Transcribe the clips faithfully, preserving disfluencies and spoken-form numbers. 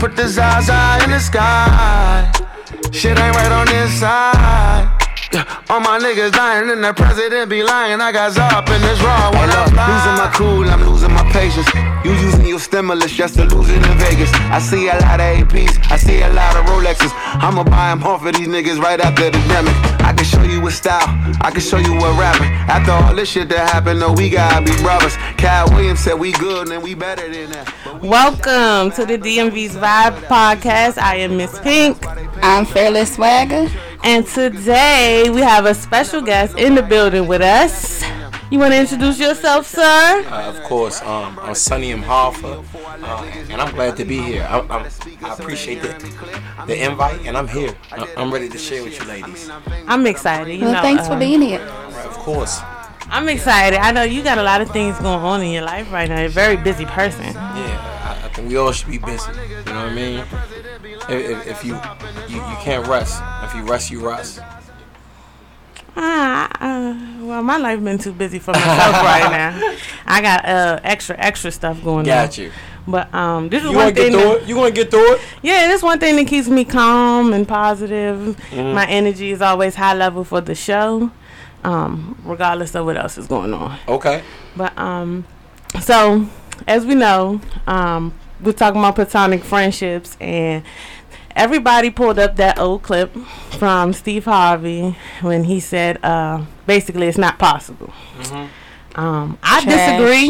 put the Zaza in the sky. Shit ain't right on this side. Yeah, all my niggas lying and the president be lying. I got Zah up in this raw when I'm losing my cool, I'm losing my patience. You using your stimulus just to lose it in Vegas. I see a lot of A Ps, I see a lot of Rolexes. I'ma buy them off of these niggas right after the demic. I can show you what style, I can show you what rapping. After all this shit that happened, no, we gotta be brothers. Cal Williams said we good and we better than that. Welcome to the D M V's Vibe Podcast. I am Miss Pink. I'm Fearless Swagger. And today we have a special guest in the building with us. You want to introduce yourself, sir? Uh, of course, um, I'm Sonny M. Hoffa, uh, and I'm glad to be here. I, I, I appreciate the, the invite, and I'm here. I, I'm ready to share with you ladies. I'm excited. You well, know, thanks uh, for being here. Of course. I'm excited. I know you got a lot of things going on in your life right now. You're a very busy person. Yeah, I, I think we all should be busy. You know what I mean? If, if you, you you can't rest. If you rest, you rust. Ah, uh, well, my life been too busy for myself right now. I got uh, extra extra stuff going got on. Got you. But um, this is you one thing. That, you gonna get through it? Yeah, this one thing that keeps me calm and positive. Mm. My energy is always high level for the show, um, regardless of what else is going on. Okay. But um, so as we know, um. we're talking about platonic friendships, and everybody pulled up that old clip from Steve Harvey when he said, uh, basically, it's not possible. Mm-hmm. Um, I disagree.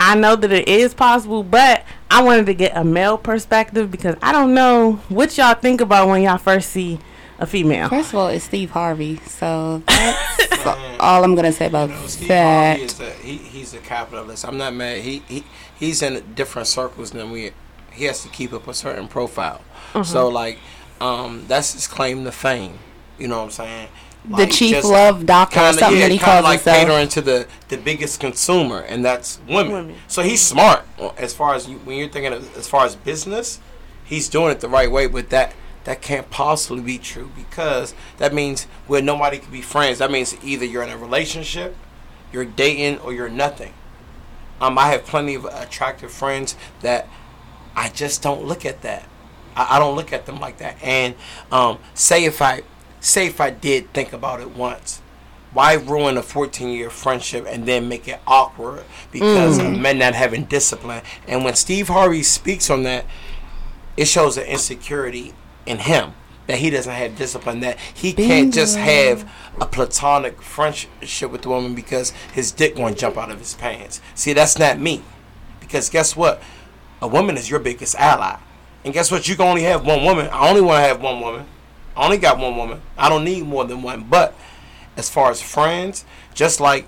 I know that it is possible, but I wanted to get a male perspective because I don't know what y'all think about when y'all first see a female. First of all, it's Steve Harvey, so that's all I'm gonna say about you know, Steve that. Harvey is a, he, he's a capitalist. I'm not mad. He he he's in different circles than we. He has to keep up a certain profile. Mm-hmm. So like, um, that's his claim to fame. You know what I'm saying? Like, the chief love doctor, kinda, or something yeah, that he calls like himself. Catering to the, the biggest consumer, and that's women. women. So he's smart as far as you, when you're thinking of, as far as business. He's doing it the right way, but that. That can't possibly be true because that means where nobody can be friends. That means either you're in a relationship, you're dating, or you're nothing. Um, I have plenty of attractive friends that I just don't look at that. I, I don't look at them like that. And um, say if I say if I did think about it once, why ruin a fourteen-year friendship and then make it awkward because mm. of men not having discipline? And when Steve Harvey speaks on that, it shows an insecurity in him, that he doesn't have discipline, that he can't just have a platonic friendship with the woman because his dick won't jump out of his pants. See, that's not me. Because guess what? A woman is your biggest ally. And guess what? You can only have one woman. I only want to have one woman. I only got one woman. I don't need more than one. But as far as friends, just like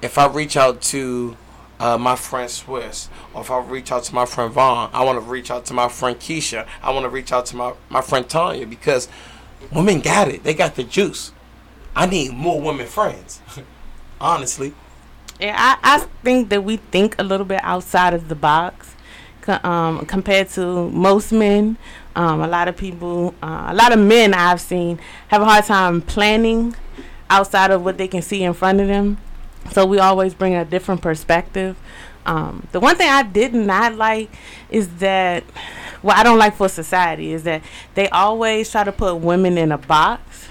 if I reach out to Uh, my friend Swiss, or if I reach out to my friend Vaughn, I want to reach out to my friend Keisha, I want to reach out to my, my friend Tanya, because women got it. They got the juice. I need more women friends. Honestly. Yeah, I, I think that we think a little bit outside of the box um, compared to most men. Um, a lot of people, uh, a lot of men I've seen have a hard time planning outside of what they can see in front of them. So we always bring a different perspective. Um, the one thing I did not like is that, well, I don't like for society is that they always try to put women in a box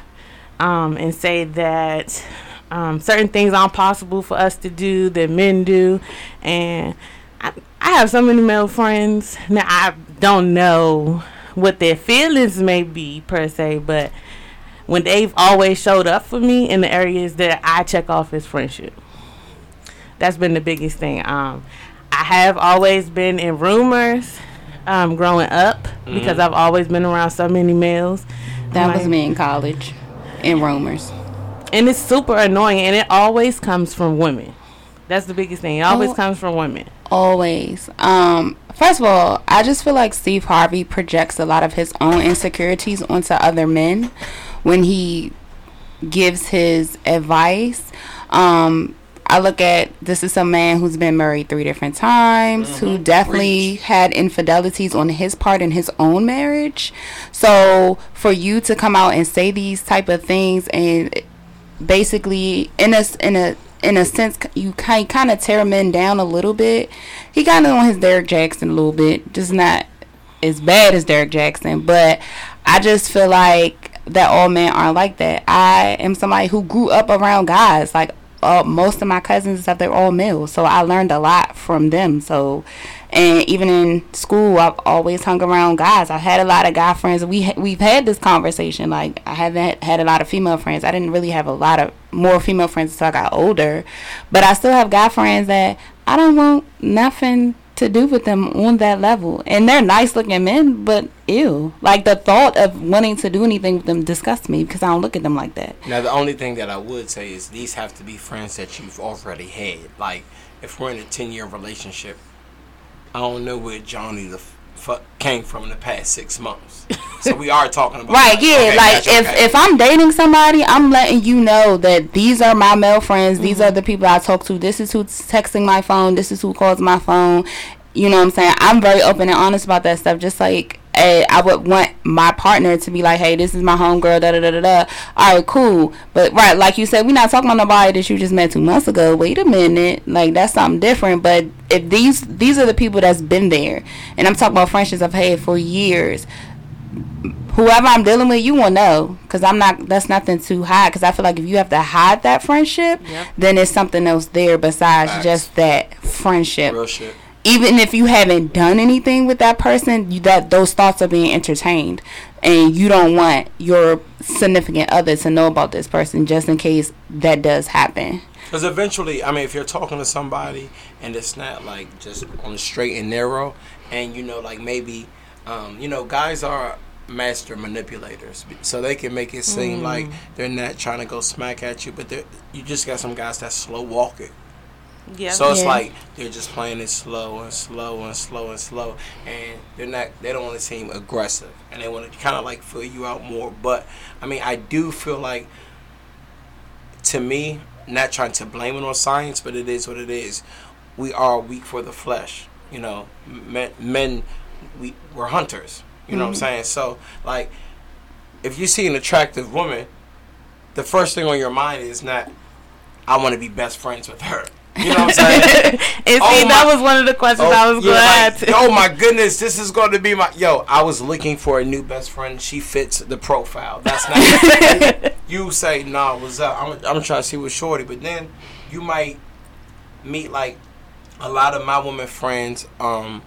um, and say that um, certain things aren't possible for us to do that men do. And I, I have so many male friends. Now, I don't know what their feelings may be per se, but when they've always showed up for me in the areas that I check off as friendship. That's been the biggest thing. Um, I have always been in rumors um, growing up mm-hmm. because I've always been around so many males. That like, was me in college, in rumors. And it's super annoying, and it always comes from women. That's the biggest thing. It always oh, comes from women. Always. Um, first of all, I just feel like Steve Harvey projects a lot of his own insecurities onto other men when he gives his advice. Um, I look at this is a man who's been married three different times, mm-hmm. who definitely Reach. had infidelities on his part in his own marriage. So for you to come out and say these type of things, and basically in a in a in a sense you kind of tear men down a little bit. He got it on his Derek Jackson a little bit, just not as bad as Derek Jackson, but I just feel like that all men aren't like that. I am somebody who grew up around guys. Like, uh, most of my cousins and stuff, they're all male, so I learned a lot from them. So, and even in school, I've always hung around guys. I've had a lot of guy friends. We ha- we've had this conversation. Like, I haven't had a lot of female friends. I didn't really have a lot of more female friends until I got older, but I still have guy friends that I don't want nothing to do with them on that level, and they're nice looking men, but ew, like the thought of wanting to do anything with them disgusts me because I don't look at them like that. Now the only thing that I would say is these have to be friends that you've already had. Like, if we're in a ten year relationship, I don't know where Johnny the fuck came from in the past six months, so we are talking about right, like, yeah, okay, like gotcha, if okay. if I'm dating somebody, I'm letting you know that these are my male friends, mm-hmm. these are the people I talk to, this is who's texting my phone, this is who calls my phone, you know what I'm saying? I'm very open and honest about that stuff. Just like I, I would want my partner to be like, hey, this is my homegirl, da da da da da. All right, cool. But right, like you said, we're not talking about nobody that you just met two months ago. Wait a minute, like that's something different. But if these these are the people that's been there, and I'm talking about friendships I've had for years, whoever I'm dealing with, you will know, because I'm not, that's nothing to hide. Because I feel like if you have to hide that friendship, yep. then it's something else there besides Facts. Just that friendship. Real shit. Even if you haven't done anything with that person, you, that those thoughts are being entertained, and you don't want your significant other to know about this person just in case that does happen. Because eventually, I mean, if you're talking to somebody and it's not like just on the straight and narrow, and you know, like maybe, um, you know, guys are master manipulators, so they can make it seem mm. like they're not trying to go smack at you, but you just got some guys that slow walk it. Yeah. So it's yeah. like they're just playing it slow and slow and slow and slow, and they're not. They don't want to seem aggressive, and they want to kind of like fill you out more. But I mean, I do feel like, to me, not trying to blame it on science, but it is what it is. We are weak for the flesh, you know. Men, men we we're hunters. You mm-hmm. know what I'm saying? So like, if you see an attractive woman, the first thing on your mind is not, I want to be best friends with her. You know what I'm saying? And oh see, my, that was one of the questions oh, I was yeah, glad like, to. Oh, my goodness. This is going to be my... Yo, I was looking for a new best friend. She fits the profile. That's not... You say, nah, what's up? I'm, I'm trying to see what's shorty. But then you might meet, like, a lot of my women friends um,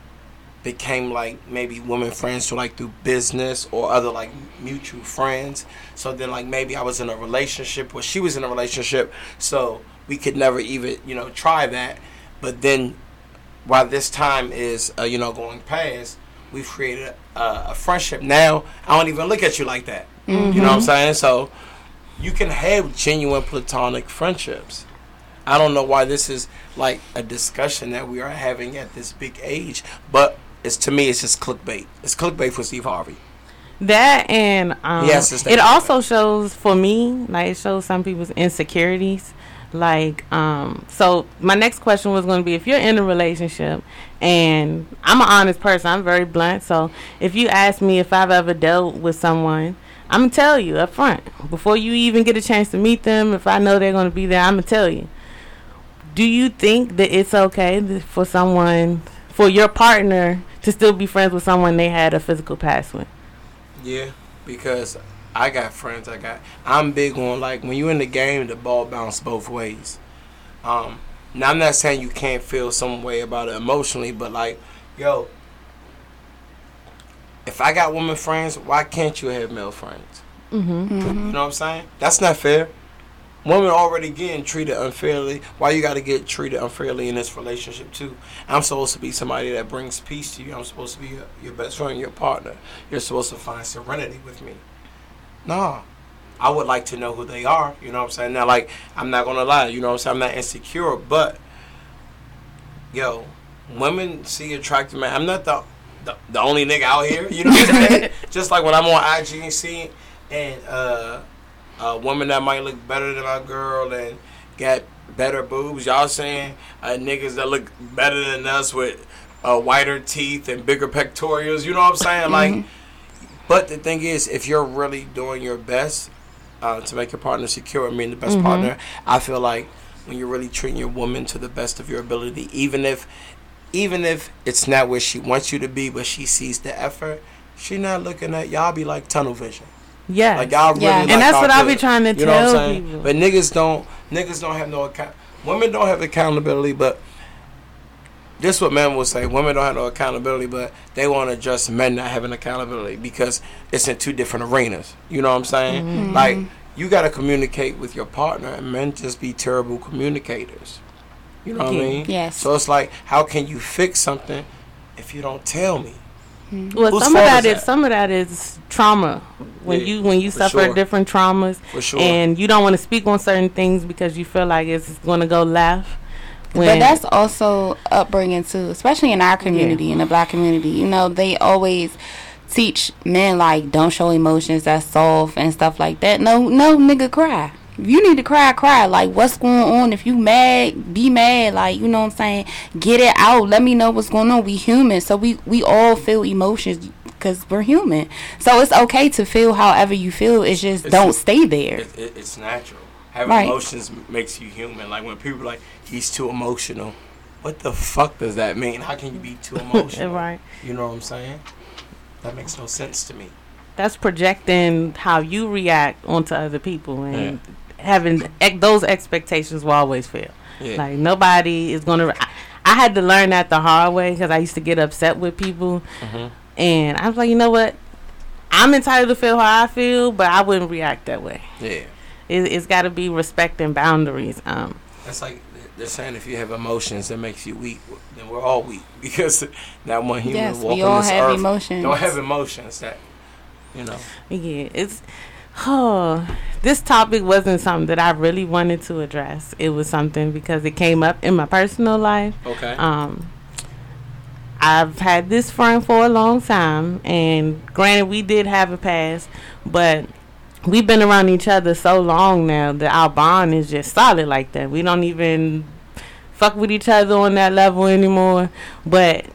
became, like, maybe women friends to, like, through business or other, like, mutual friends. So then, like, maybe I was in a relationship or she was in a relationship. So... we could never even, you know, try that. But then, while this time is, uh, you know, going past, we've created a, a friendship. Now, I don't even look at you like that. Mm-hmm. You know what I'm saying? So, you can have genuine platonic friendships. I don't know why this is, like, a discussion that we are having at this big age. But, it's to me, it's just clickbait. It's clickbait for Steve Harvey. That and um, yes, it's that it clickbait. Also shows, for me, like, it shows some people's insecurities. Like, um, so my next question was going to be, if you're in a relationship, and I'm an honest person, I'm very blunt. So if you ask me if I've ever dealt with someone, I'm going to tell you up front. Before you even get a chance to meet them, if I know they're going to be there, I'm going to tell you. Do you think that it's okay for someone, for your partner to still be friends with someone they had a physical past with? Yeah, because... I got friends. I got. I'm big on, like, when you're in the game, the ball bounce both ways. Um, now I'm not saying you can't feel some way about it emotionally, but like, yo, if I got women friends, why can't you have male friends? Mm-hmm, mm-hmm. You know what I'm saying? That's not fair. Women already getting treated unfairly. Why you got to get treated unfairly in this relationship too? I'm supposed to be somebody that brings peace to you. I'm supposed to be your, your best friend, your partner. You're supposed to find serenity with me. No, I would like to know who they are. You know what I'm saying? Now, like, I'm not going to lie. You know what I'm saying? I'm not insecure. But, yo, women see attractive men. I'm not the, the the only nigga out here. You know what I'm saying? Just like when I'm on I G and seeing and, uh, a woman that might look better than my girl and got better boobs. Y'all saying uh, niggas that look better than us with uh, whiter teeth and bigger pectorals. You know what I'm saying? Like, mm-hmm. But the thing is, if you're really doing your best uh, to make your partner secure, I mean, the best mm-hmm. partner, I feel like when you're really treating your woman to the best of your ability, even if even if it's not where she wants you to be, but she sees the effort, she not looking at y'all. Be like tunnel vision. Yeah. Like y'all really. Yeah. Like, and that's what I be trying to you tell know what I'm people. But niggas don't. Niggas don't have no account. Women don't have accountability, but this is what men will say. Women don't have no accountability, but they want to address men not having accountability because it's in two different arenas. You know what I'm saying? Mm-hmm. Like, you got to communicate with your partner, and men just be terrible communicators. You know okay. what I mean? Yes. So it's like, how can you fix something if you don't tell me? Well, Who's some of that is, is some of that is trauma. When yeah, you when you suffer sure. different traumas, for sure. and you don't want to speak on certain things because you feel like it's going to go left. But that's also upbringing too, especially in our community, yeah. in the Black community. You know, they always teach men like don't show emotions, that's soft and stuff like that. No, no, nigga, cry. If you need to cry, cry. Like, what's going on? If you mad, be mad. Like, you know what I'm saying? Get it out. Let me know what's going on. We human. So we, we all feel emotions because we're human. So it's okay to feel however you feel. It's just it's, don't stay there. It, it, it's natural. Having right. emotions makes you human. Like, when people are like, he's too emotional. What the fuck does that mean? How can you be too emotional? Right. You know what I'm saying? That makes no sense to me. That's projecting how you react onto other people. And yeah. having ex- those expectations will always fail. Yeah. Like, nobody is going to... Re- I, I had to learn that the hard way because I used to get upset with people. Mm-hmm. And I was like, you know what? I'm entitled to feel how I feel, but I wouldn't react that way. Yeah. It, it's got to be respecting boundaries. Um, That's like... They're saying if you have emotions that makes you weak, then we're all weak because not one human yes, walking on this earth emotions. don't have emotions. That you know. Yeah, it's. Oh, this topic wasn't something that I really wanted to address. It was something because it came up in my personal life. Okay. Um, I've had this friend for a long time, and granted, we did have a past, but. We've been around each other so long now that our bond is just solid like that. We don't even fuck with each other on that level anymore. But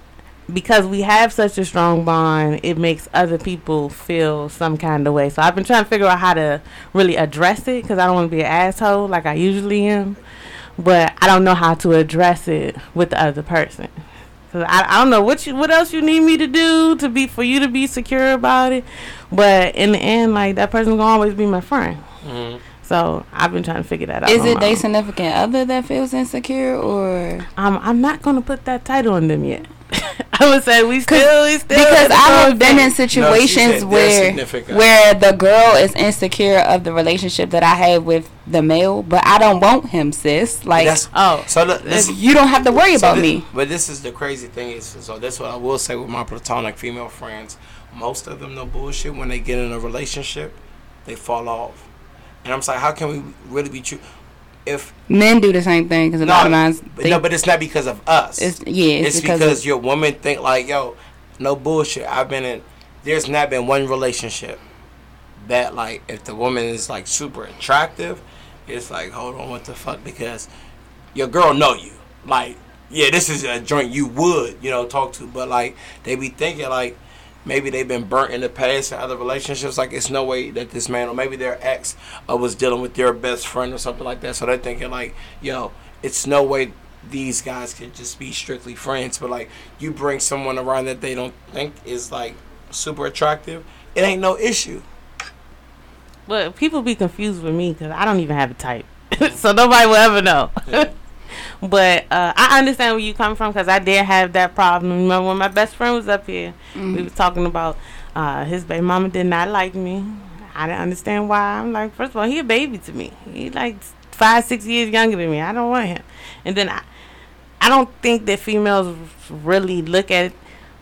because we have such a strong bond, it makes other people feel some kind of way. So I've been trying to figure out how to really address it because I don't want to be an asshole like I usually am. But I don't know how to address it with the other person. Cause I, I don't know what you, what else you need me to do to be for you to be secure about it, but in the end, like that person's gonna always be my friend. Mm-hmm. So I've been trying to figure that out. Is it their significant other that feels insecure, or um, I'm not gonna put that title on them yet. I would say we still, we still because I have been in situations no, where where the girl is insecure of the relationship that I had with the male, but I don't want him, sis. Like, that's, oh, so look, this, you don't have to worry so about this, me. But this is the crazy thing is, so that's what I will say with my platonic female friends. Most of them know bullshit. When they get in a relationship, they fall off, and I'm like, how can we really be true? If men do the same thing, because a lot of mine, no, but it's not because of us. It's, yeah, it's, it's because, because your woman think like, yo, no bullshit. I've been in. There's not been one relationship that like, if the woman is like super attractive, it's like, hold on, what the fuck? Because your girl know you. Like, yeah, this is a joint you would, you know, talk to, but like they be thinking like. Maybe they've been burnt in the past in other relationships. Like, it's no way that this man, or maybe their ex uh, was dealing with their best friend or something like that. So they're thinking, like, yo, it's no way these guys can just be strictly friends. But, like, you bring someone around that they don't think is, like, super attractive, it ain't no issue. Well, people be confused with me because I don't even have a type. So nobody will ever know. Yeah. But uh, I understand where you come from because I did have that problem. Remember when my best friend was up here, mm-hmm. we was talking about uh, his baby mama did not like me. I didn't understand why. I'm like, first of all, he a baby to me. He like five, six years younger than me. I don't want him. And then I, I don't think that females really look at it.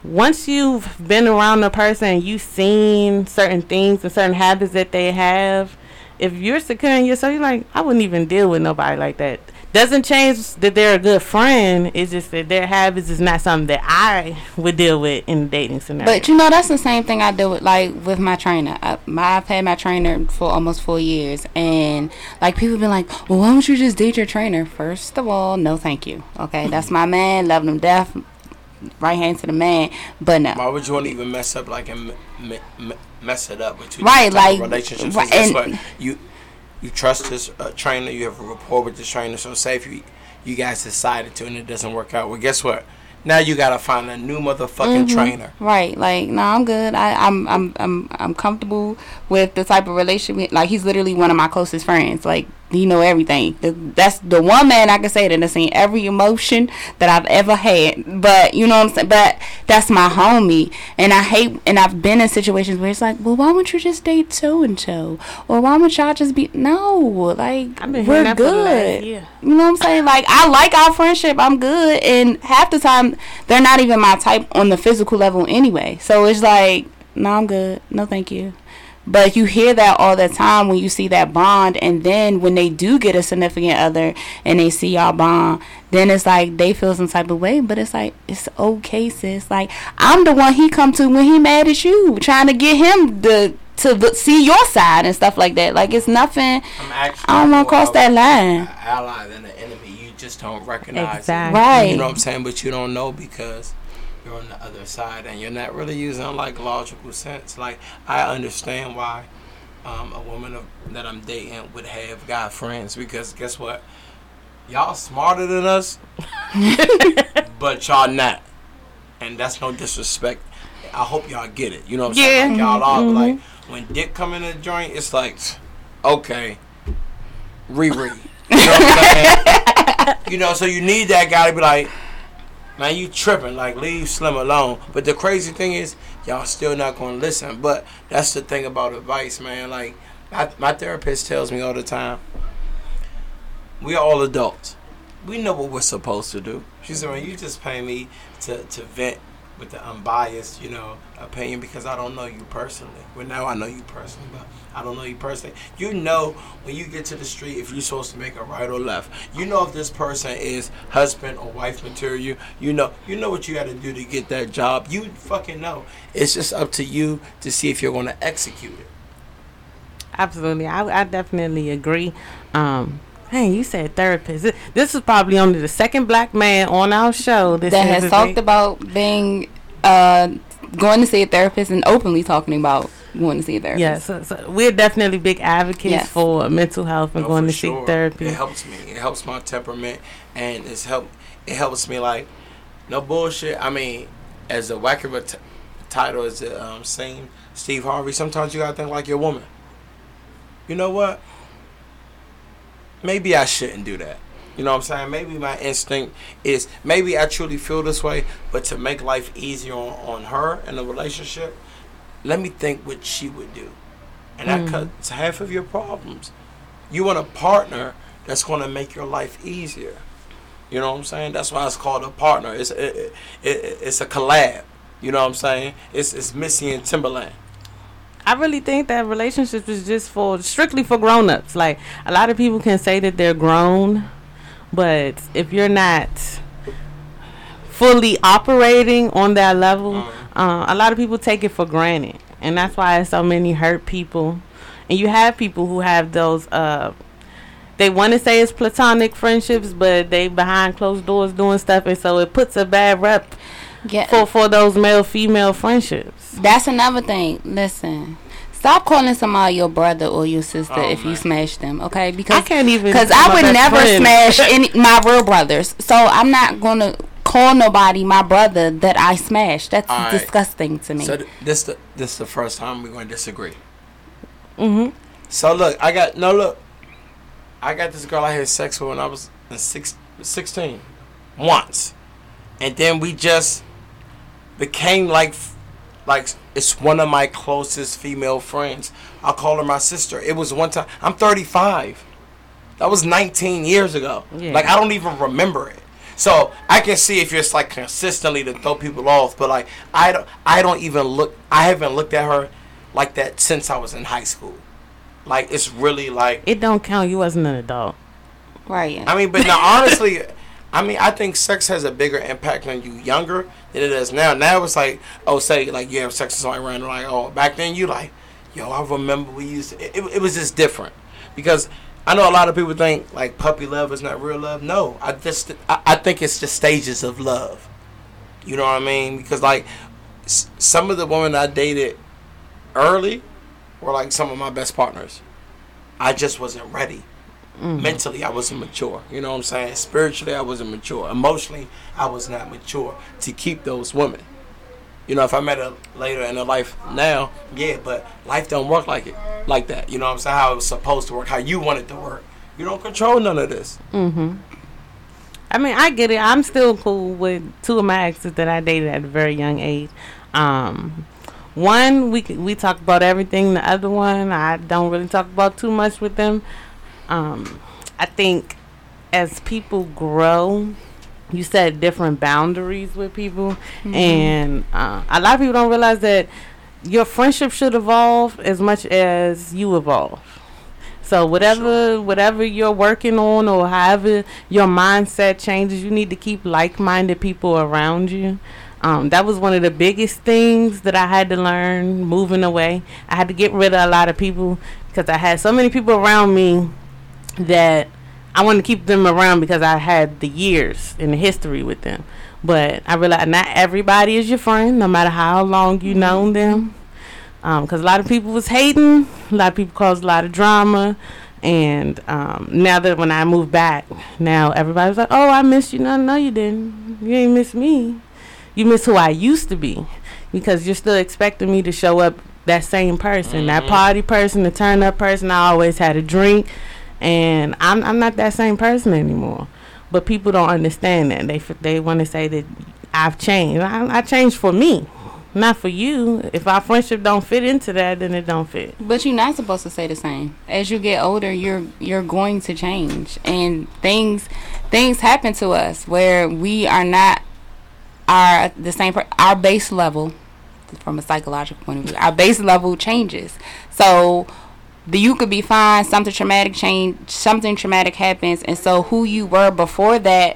Once you've been around a person, you've seen certain things and certain habits that they have. If you're secure in yourself, you're like, I wouldn't even deal with nobody like that. Doesn't change that they're a good friend. It's just that their habits is not something that I would deal with in the dating scenario. But, you know, that's the same thing I deal with, like, with my trainer. I, my, I've had my trainer for almost four years. And, like, people have been like, well, why don't you just date your trainer? First of all, no thank you. Okay, that's my man. Love him to death. Right hand to the man. But, no. Why would you want to even mess up, like, and m- m- mess it up with two right, like, relationships? Right, that's what you... You trust this uh, trainer. You have a rapport with this trainer. So say if you, you guys decided to and it doesn't work out, well, guess what? Now you gotta find a new motherfucking mm-hmm. trainer. Right. Like, no, nah, I'm good. I, I'm I'm I'm I'm comfortable with the type of relationship. Like, he's literally one of my closest friends. Like, he know everything. The, that's the one man I can say that has seen every emotion that I've ever had. But you know what I'm saying? But that's my homie. And I hate, and I've been in situations where it's like, well, why won't you just date so and so? Or why won't y'all just be, no, like, we're good. You know what I'm saying? Like, I like our friendship. I'm good. And half the time, they're not even my type on the physical level anyway. So it's like, no, I'm good. No, thank you. But you hear that all the time when you see that bond, and then when they do get a significant other and they see y'all bond, then it's like they feel some type of way. But it's like, it's okay, sis. Like, I'm the one he come to when he mad at you, trying to get him the to the, see your side and stuff like that. Like, it's nothing. I'm actually, I don't want to cross that line. An ally than an enemy. You just don't recognize exactly. it. Right. You know what I'm saying? But you don't know because you're on the other side and you're not really using like logical sense. Like, I understand why um, a woman of, that I'm dating would have guy friends, because guess what? Y'all smarter than us, but y'all not. And that's no disrespect. I hope y'all get it. You know what I'm yeah. saying? Like, y'all all mm-hmm. like, when dick come in the joint, it's like, okay, reread. You know what I'm saying? You know, so you need that guy to be like, now you tripping, like, leave Slim alone. But the crazy thing is, y'all still not going to listen. But that's the thing about advice, man. Like, I, my therapist tells me all the time, we are all adults. We know what we're supposed to do. She said, man, you just pay me to, to vent with the unbiased, you know, opinion, because I don't know you personally. Well, now I know you personally, but I don't know you personally. You know when you get to the street if you're supposed to make a right or left. You know if this person is husband or wife material. You know, you know what you got to do to get that job. You fucking know. It's just up to you to see if you're going to execute it. Absolutely, I, I definitely agree. Um, Hey, you said therapist. This is probably only the second black man on our show this that has talked about being uh, going to see a therapist and openly talking about going to see a therapist. Yeah, so, so we're definitely big advocates yes. for mental health and no, going to sure. seek therapy. It helps me. It helps my temperament, and it's help. It helps me, like, no bullshit. I mean, as a wacky of a t- title as the um, same Steve Harvey, sometimes you gotta think like your woman. You know what? Maybe I shouldn't do that. You know what I'm saying? Maybe my instinct is, maybe I truly feel this way, but to make life easier on, on her and the relationship, let me think what she would do. And mm. that cuts half of your problems. You want a partner that's going to make your life easier. You know what I'm saying? That's why it's called a partner. It's it, it, it, it's a collab. You know what I'm saying? It's it's Missy and Timbaland. I really think that relationships is just for strictly for grown-ups. Like, a lot of people can say that they're grown, but if you're not fully operating on that level, uh, a lot of people take it for granted, and that's why so many hurt people. And you have people who have those uh they want to say it's platonic friendships, but they behind closed doors doing stuff, and so it puts a bad rep Yeah. For for those male female friendships. That's another thing. Listen, stop calling somebody your brother or your sister oh, if man. you smash them, okay? Because I can't even. Because I would never friend. smash any my real brothers, so I'm not gonna call nobody my brother that I smashed. That's right. Disgusting to me. So th- this the this the first time we're gonna disagree. Mhm. So look, I got no look. I got this girl I had sex with when I was six, sixteen, once, and then we just. Became like, like it's one of my closest female friends. I call her my sister. It was one time. I'm thirty-five. That was nineteen years ago. Yeah. Like, I don't even remember it. So I can see if you're just like consistently to throw people off. But like I don't, I don't even look. I haven't looked at her like that since I was in high school. Like, it's really like it don't count. You wasn't an adult, right? I mean, but now honestly. I mean, I think sex has a bigger impact on you younger than it does now. Now it's like, oh, say, like, you have sex with somebody random, like, oh, back then you like, yo, I remember we used to, it, it, it was just different. Because I know a lot of people think, like, puppy love is not real love. No, I just, I, I think it's the stages of love. You know what I mean? Because, like, s- some of the women I dated early were, like, some of my best partners. I just wasn't ready. Mm-hmm. Mentally, I wasn't mature. You know what I'm saying? Spiritually, I wasn't mature. Emotionally, I was not mature to keep those women. You know, if I met her later in her life now, yeah, but life don't work like it, like that. You know what I'm saying? How it was supposed to work, how you wanted to work. You don't control none of this. Mm-hmm. I mean, I get it. I'm still cool with two of my exes that I dated at a very young age. Um, one, we we talk about everything. The other one, I don't really talk about too much with them. Um, I think as people grow, you set different boundaries with people. Mm-hmm. And uh, a lot of people don't realize that your friendship should evolve as much as you evolve. So whatever sure. whatever you're working on or however your mindset changes, you need to keep like-minded people around you. Um, that was one of the biggest things that I had to learn moving away. I had to get rid of a lot of people because I had so many people around me that I wanted to keep them around because I had the years and the history with them. But I realized not everybody is your friend, no matter how long you've mm-hmm. known them. Because um, a lot of people was hating, a lot of people caused a lot of drama, and um, now that when I moved back, now everybody's like, "Oh, I missed you." No, no, you didn't. You ain't miss me. You miss who I used to be, because you're still expecting me to show up that same person, mm-hmm. that party person, the turn up person. I always had a drink, and I'm I'm not that same person anymore. But people don't understand that. They f- they want to say that I've changed. I, I changed for me. Not for you. If our friendship don't fit into that, then it don't fit. But you're not supposed to say the same. As you get older, you're you're going to change, and things things happen to us where we are not our the same. Per- our base level, from a psychological point of view, our base level changes. So the, you could be fine. Something traumatic change. Something traumatic happens, and so who you were before that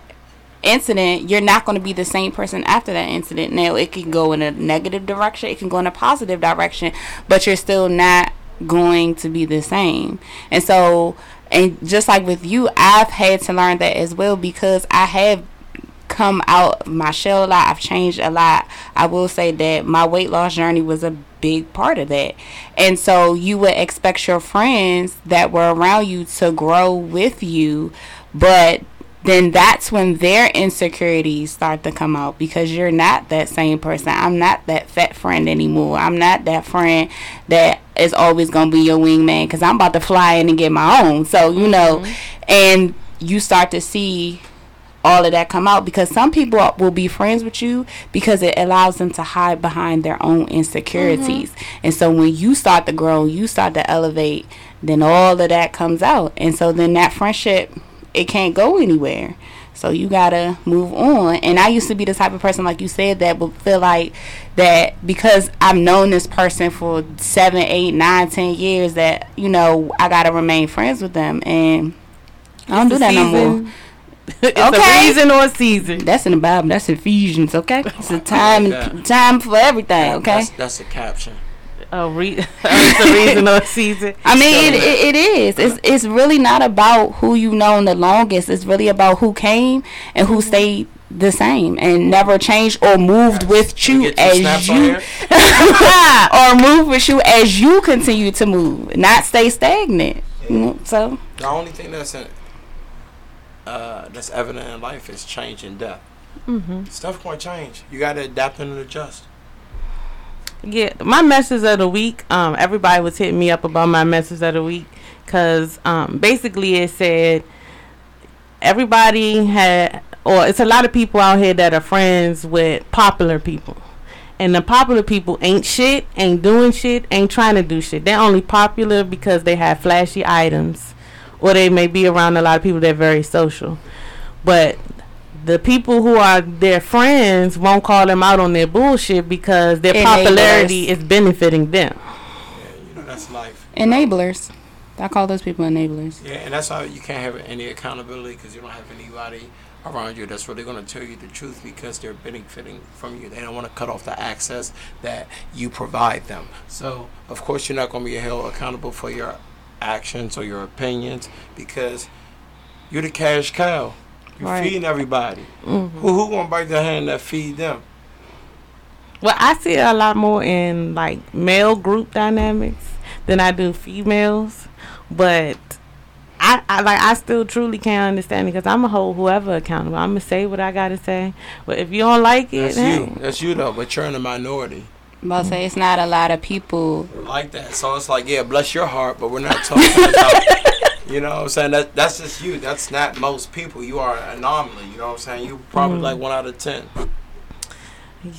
incident, you're not going to be the same person after that incident. Now it can go in a negative direction, it can go in a positive direction, but you're still not going to be the same. And so, and just like with you, I've had to learn that as well, because I have come out of my shell a lot. I've changed a lot. I will say that my weight loss journey was a big part of that. And so you would expect your friends that were around you to grow with you, but then that's when their insecurities start to come out, because you're not that same person. I'm not that fat friend anymore. I'm not that friend that is always going to be your wingman, because I'm about to fly in and get my own. So, you know, mm-hmm. and you start to see all of that come out, because some people will be friends with you because it allows them to hide behind their own insecurities. Mm-hmm. And so when you start to grow, you start to elevate, then all of that comes out. And so then that friendship, it can't go anywhere. So you gotta move on. And I used to be the type of person, like you said, that would feel like that because I've known this person for seven, eight, nine, ten years, that, you know, I gotta remain friends with them. And I don't it's do that season. no more. It's okay. A reason or a season. That's in the Bible. That's Ephesians. Okay, it's a time, oh time for everything. Okay, that's, that's a caption. A re- it's a reason or a season. I mean, it, it, it is. It's it's really not about who you've known the longest. It's really about who came and who stayed the same and never changed or moved yes. with you as you, or moved with you as you continue to move, not stay stagnant. Yeah. So the only thing that's in, uh, that's evident in life is change and death. Mm-hmm. Stuff going to change. You got to adapt and adjust. Yeah, my message of the week, um, everybody was hitting me up about my message of the week, because um, basically it said everybody had, or it's a lot of people out here that are friends with popular people. And the popular people ain't shit, ain't doing shit, ain't trying to do shit. They're only popular because they have flashy items, or they may be around a lot of people that are very social. But the people who are their friends won't call them out on their bullshit because their Enablers. popularity is benefiting them. Yeah, you know, that's life. Enablers. I call those people enablers. Yeah, and that's how you can't have any accountability, because you don't have anybody around you that's really going to tell you the truth, because they're benefiting from you. They don't want to cut off the access that you provide them. So, of course, you're not going to be held accountable for your actions or your opinions, because you're the cash cow. You're right. Feeding everybody. Mm-hmm. Who who gonna bite the hand that feed them? Well, I see it a lot more in like male group dynamics than I do females, but I, I like I still truly can't understand it, because I'm gonna hold whoever accountable. I'm gonna say what I gotta say, but if you don't like it, that's hey. you. That's you though. But you're in a minority. But say it's not a lot of people like that. So it's like, yeah, bless your heart, but we're not talking about. You know what I'm saying? That that's just you. That's not most people. You are an anomaly. You know what I'm saying? You probably mm. like one out of ten.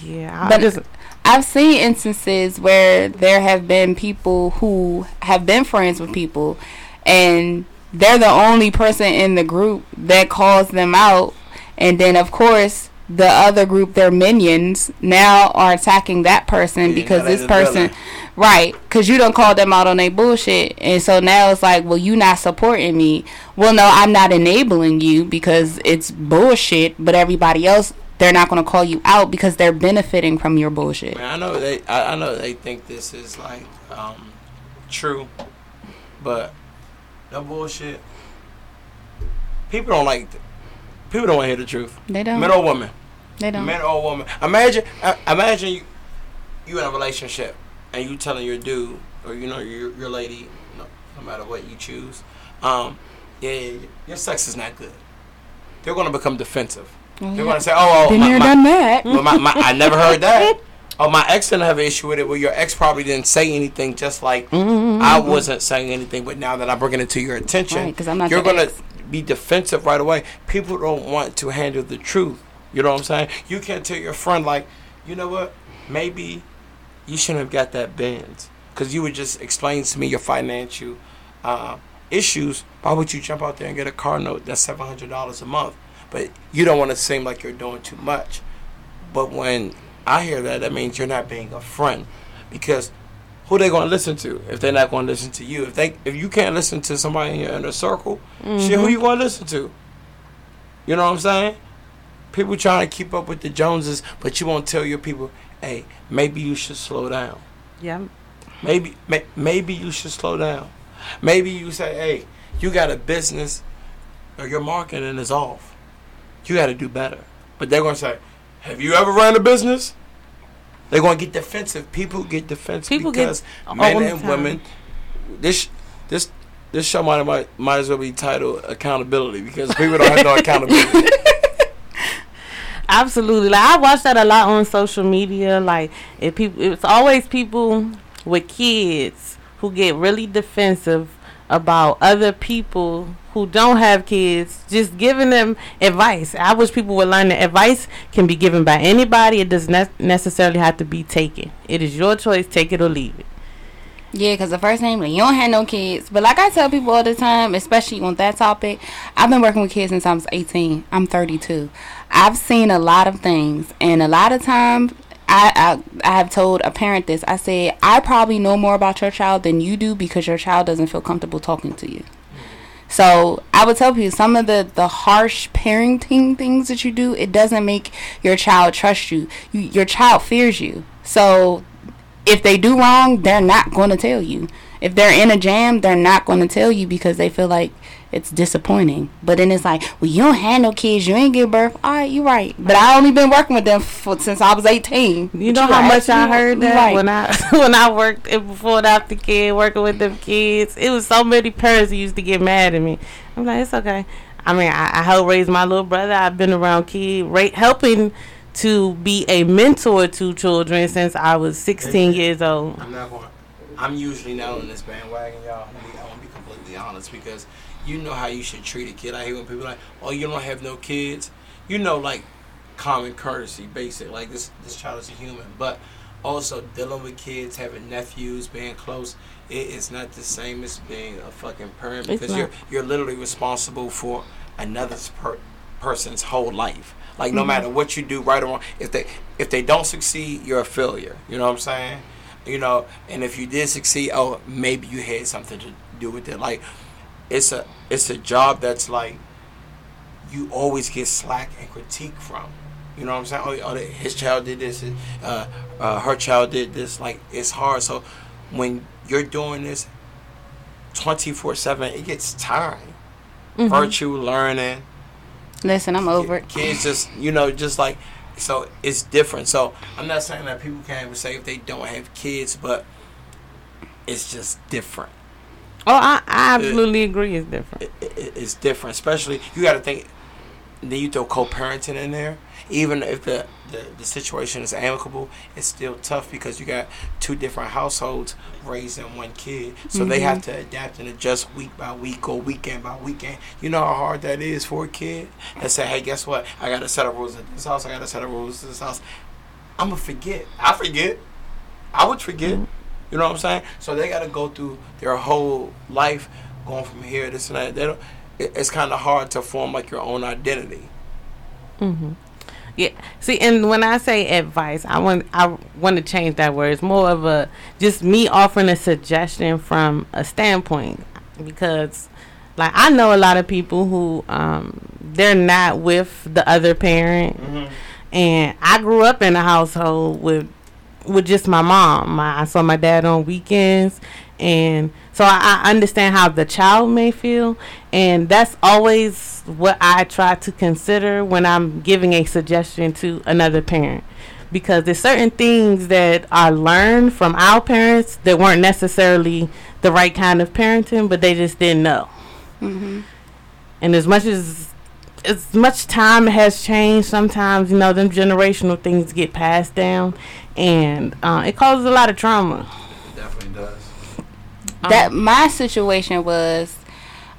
Yeah, I but just, I've seen instances where there have been people who have been friends with people, and they're the only person in the group that calls them out, and then of course the other group, their minions, now are attacking that person yeah, because this person, right? Because you done called them out on their bullshit, and so now it's like, well, you not supporting me. Well, no, I'm not enabling you because it's bullshit. But everybody else, they're not gonna call you out because they're benefiting from your bullshit. Man, I know they, I, I know they think this is like um, true, but no bullshit. People don't like. Th- People don't want to hear the truth. They don't. Men or women. They don't. Men or women. Imagine, uh, imagine you, you in a relationship and you telling your dude or you know your your lady, no, no matter what you choose, um, yeah, your sex is not good. They're gonna become defensive. Yeah. They're gonna say, oh, oh been my, here, my, done that. Well, my, my, I never heard that. Oh, my ex didn't have an issue with it. Well, your ex probably didn't say anything, just like mm-hmm. I wasn't saying anything. But now that I'm bringing it to your attention, right, 'cause I'm not you're your gonna. Ex. Be defensive right away. People don't want to handle the truth. You know what I'm saying? You can't tell your friend, like, you know what? Maybe you shouldn't have got that Benz, because you would just explain to me your financial uh, issues. Why would you jump out there and get a car note that's seven hundred dollars a month? But you don't want to seem like you're doing too much. But when I hear that, that means you're not being a friend, because who they gonna listen to if they're not gonna listen to you? If they if you can't listen to somebody in your inner circle, mm-hmm. shit, who you gonna listen to? You know what I'm saying? People trying to keep up with the Joneses, but you won't tell your people, hey, maybe you should slow down. Yeah. Maybe may, maybe you should slow down. Maybe you say, hey, you got a business, or your marketing is off. You got to do better. But they're gonna say, have you ever ran a business? They're going to get defensive. People get defensive People because get men and women. This this this show might, might might as well be titled Accountability, because people don't have no accountability. Absolutely. Like, I watch that a lot on social media. Like, if people, it's always people with kids who get really defensive about other people who don't have kids, just giving them advice. I wish people would learn that advice can be given by anybody. It does not ne- necessarily have to be taken. It is your choice. Take it or leave it. Yeah, because the first name, like, you don't have no kids. But like I tell people all the time, especially on that topic, I've been working with kids since I was eighteen. I'm thirty-two. I've seen a lot of things, and a lot of times I, I I have told a parent this. I said, I probably know more about your child than you do, because your child doesn't feel comfortable talking to you. So I would tell you, some of the, the harsh parenting things that you do, it doesn't make your child trust you. you. Your child fears you. So if they do wrong, they're not going to tell you. If they're in a jam, they're not going to tell you because they feel like it's disappointing. But then it's like, well, you don't have no kids. You ain't give birth. All right, you're right. But I only been working with them for, since I was eighteen. You know how much I heard that right. when I when I worked before and after kid, working with them kids. It was so many parents who used to get mad at me. I'm like, it's okay. I mean, I, I helped raise my little brother. I've been around kids, right, helping to be a mentor to children since I was sixteen years old. I'm not going to. I'm usually not on this bandwagon, y'all. I want to be completely honest, because you know how you should treat a kid. I hate when people are like, oh, you don't have no kids. You know, like, common courtesy, basic. Like, this this child is a human. But also dealing with kids, having nephews, being close, it is not the same as being a fucking parent, because you're you're literally responsible for another per- person's whole life. Like, no mm-hmm. matter what you do, right or wrong, if they if they don't succeed, you're a failure. You know what I'm saying? You know, and if you did succeed, oh, maybe you had something to do with it. Like, it's a it's a job that's like you always get slack and critique from. You know what I'm saying? Oh, oh his child did this. Uh, uh, her child did this. Like, it's hard. So when you're doing this twenty-four seven, it gets tiring. Mm-hmm. Virtue learning. Listen, I'm over it. Kids just, you know, just like. So it's different. So I'm not saying that people can't even say if they don't have kids, but it's just different. Oh, I, I absolutely it, agree. It's different. It, it, it's different, especially you got to think. Then you throw co-parenting in there. Even if the, the, the situation is amicable, it's still tough because you got two different households raising one kid. So mm-hmm. they have to adapt and adjust week by week or weekend by weekend. You know how hard that is for a kid? And say, hey, guess what? I got a set of rules at this house. I got a set of rules at this house. I'm going to forget. I forget. I would forget. Mm-hmm. You know what I'm saying? So they got to go through their whole life going from here, this and that. They don't, it, it's kind of hard to form like your own identity. Mm-hmm. Yeah. See, and when I say advice, I want I want to change that word. It's more of a just me offering a suggestion from a standpoint, because, like, I know a lot of people who um, they're not with the other parent, mm-hmm. and I grew up in a household with with just my mom. My, I saw my dad on weekends, and so I, I understand how the child may feel, and that's always what I try to consider when I'm giving a suggestion to another parent, because there's certain things that I learned from our parents that weren't necessarily the right kind of parenting, but they just didn't know. Mm-hmm. And as much as as much time has changed, sometimes, you know, them generational things get passed down, and uh, it causes a lot of trauma. It definitely does. Um, that my situation was.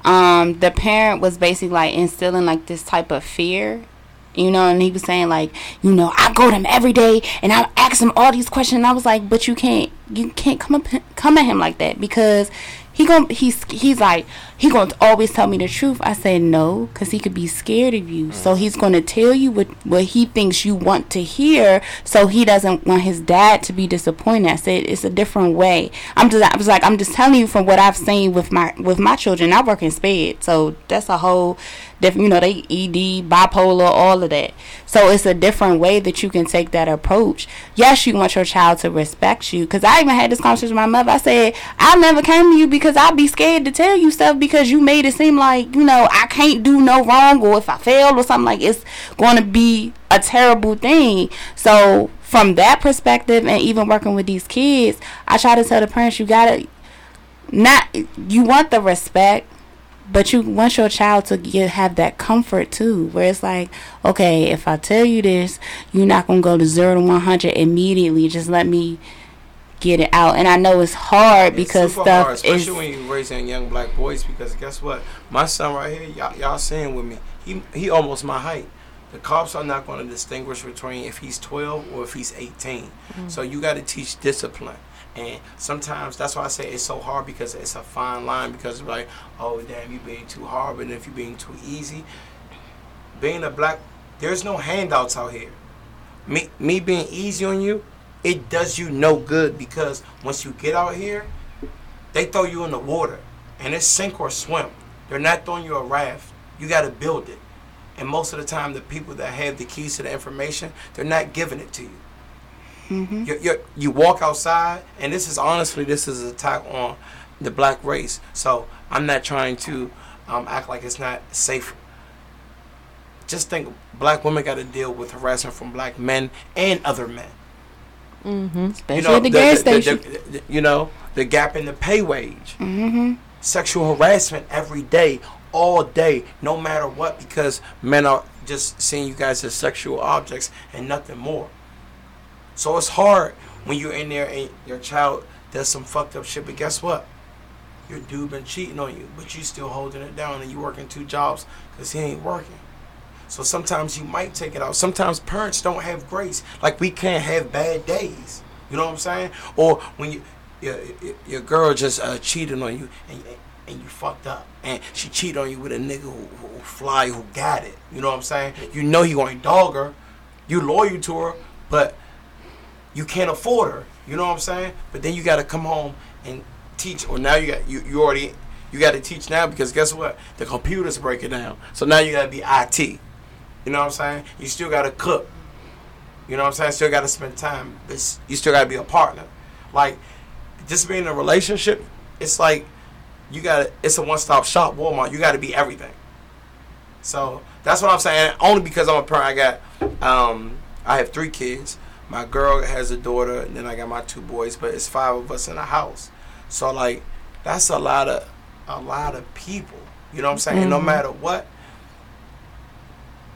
Um, the parent was basically like instilling like this type of fear, you know, and he was saying like, you know, I go to him every day and I ask him all these questions. And I was like, but you can't, you can't come up, come at him like that, because he gonna, he's, he's like, he gonna always tell me the truth. I said, no, cause he could be scared of you. So he's gonna tell you what, what he thinks you want to hear. So he doesn't want his dad to be disappointed. I said, it's a different way. I'm just, I was like, I'm just telling you from what I've seen with my, with my children. I work in SPED. So that's a whole different, you know, they E D, bipolar, all of that. So it's a different way that you can take that approach. Yes, you want your child to respect you. Cause I even had this conversation with my mother. I said, I never came to you because I'd be scared to tell you stuff, because you made it seem like, you know, I can't do no wrong, or if I fail or something, like it's going to be a terrible thing. So from that perspective, and even working with these kids, I try to tell the parents, you gotta not, you want the respect, but you want your child to get, have that comfort too, where it's like, okay, if I tell you this, you're not gonna go to zero to one hundred immediately. Just let me get it out. And I know it's hard, because it's super stuff hard, especially is, when you're raising young black boys. Because guess what, my son right here, y'all, y'all sitting with me, he he almost my height. The cops are not going to distinguish between if he's twelve or if he's eighteen. Mm-hmm. So you got to teach discipline, and sometimes that's why I say it's so hard, because it's a fine line. Because it's like, oh damn, you being too hard, but if you're being too easy, being a black, there's no handouts out here. Me me being easy on you, it does you no good, because once you get out here, they throw you in the water, and it's sink or swim. They're not throwing you a raft. You got to build it. And most of the time, the people that have the keys to the information, they're not giving it to you. Mm-hmm. You're, you're, you walk outside, and this is honestly, this is an attack on the black race. So I'm not trying to um, act like it's not safe. Just think, black women got to deal with harassment from black men and other men. Mm-hmm. Especially you know, at the, the gas the, station. The, the, the, you know, the gap in the pay wage. Mm-hmm. Sexual harassment every day, all day, no matter what, because men are just seeing you guys as sexual objects and nothing more. So it's hard when you're in there and your child does some fucked up shit, but guess what? Your dude been cheating on you, but you still holding it down, and you working two jobs because he ain't working. So sometimes you might take it out. Sometimes parents don't have grace. Like, we can't have bad days. You know what I'm saying? Or when you, your, your girl just uh, cheated on you, and and you fucked up, and she cheated on you with a nigga who, who fly, who got it. You know what I'm saying? You know he gonna dog her. You loyal to her, but you can't afford her. You know what I'm saying? But then you got to come home and teach. Or now you got you, you already you got to teach now, because guess what? The computer's breaking down. So now you got to be I T. You know what I'm saying? You still got to cook. You know what I'm saying? Still got to spend time. It's, you still got to be a partner. Like, just being in a relationship, it's like you got to, it's a one-stop shop, Walmart. You got to be everything. So that's what I'm saying. Only because I'm a parent. I got, um, I have three kids. My girl has a daughter, and then I got my two boys. But it's five of us in the house. So, like, that's a lot of a lot of people. You know what I'm saying? Mm-hmm. No matter what,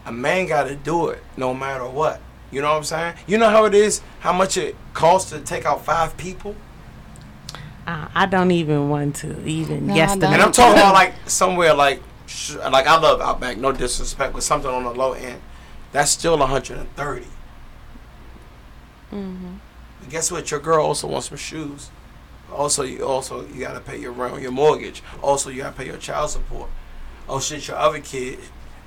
a man got to do it no matter what. You know what I'm saying? You know how it is, how much it costs to take out five people? Uh, I don't even want to even no, guess the And I'm talking about like somewhere like, sh- like I love Outback, no disrespect, but something on the low end, that's still one hundred thirty. Mm-hmm. And guess what? Your girl also wants some shoes. Also, you also you gotta pay your rent, your mortgage. Also, you gotta pay your child support. Oh shit, your other kid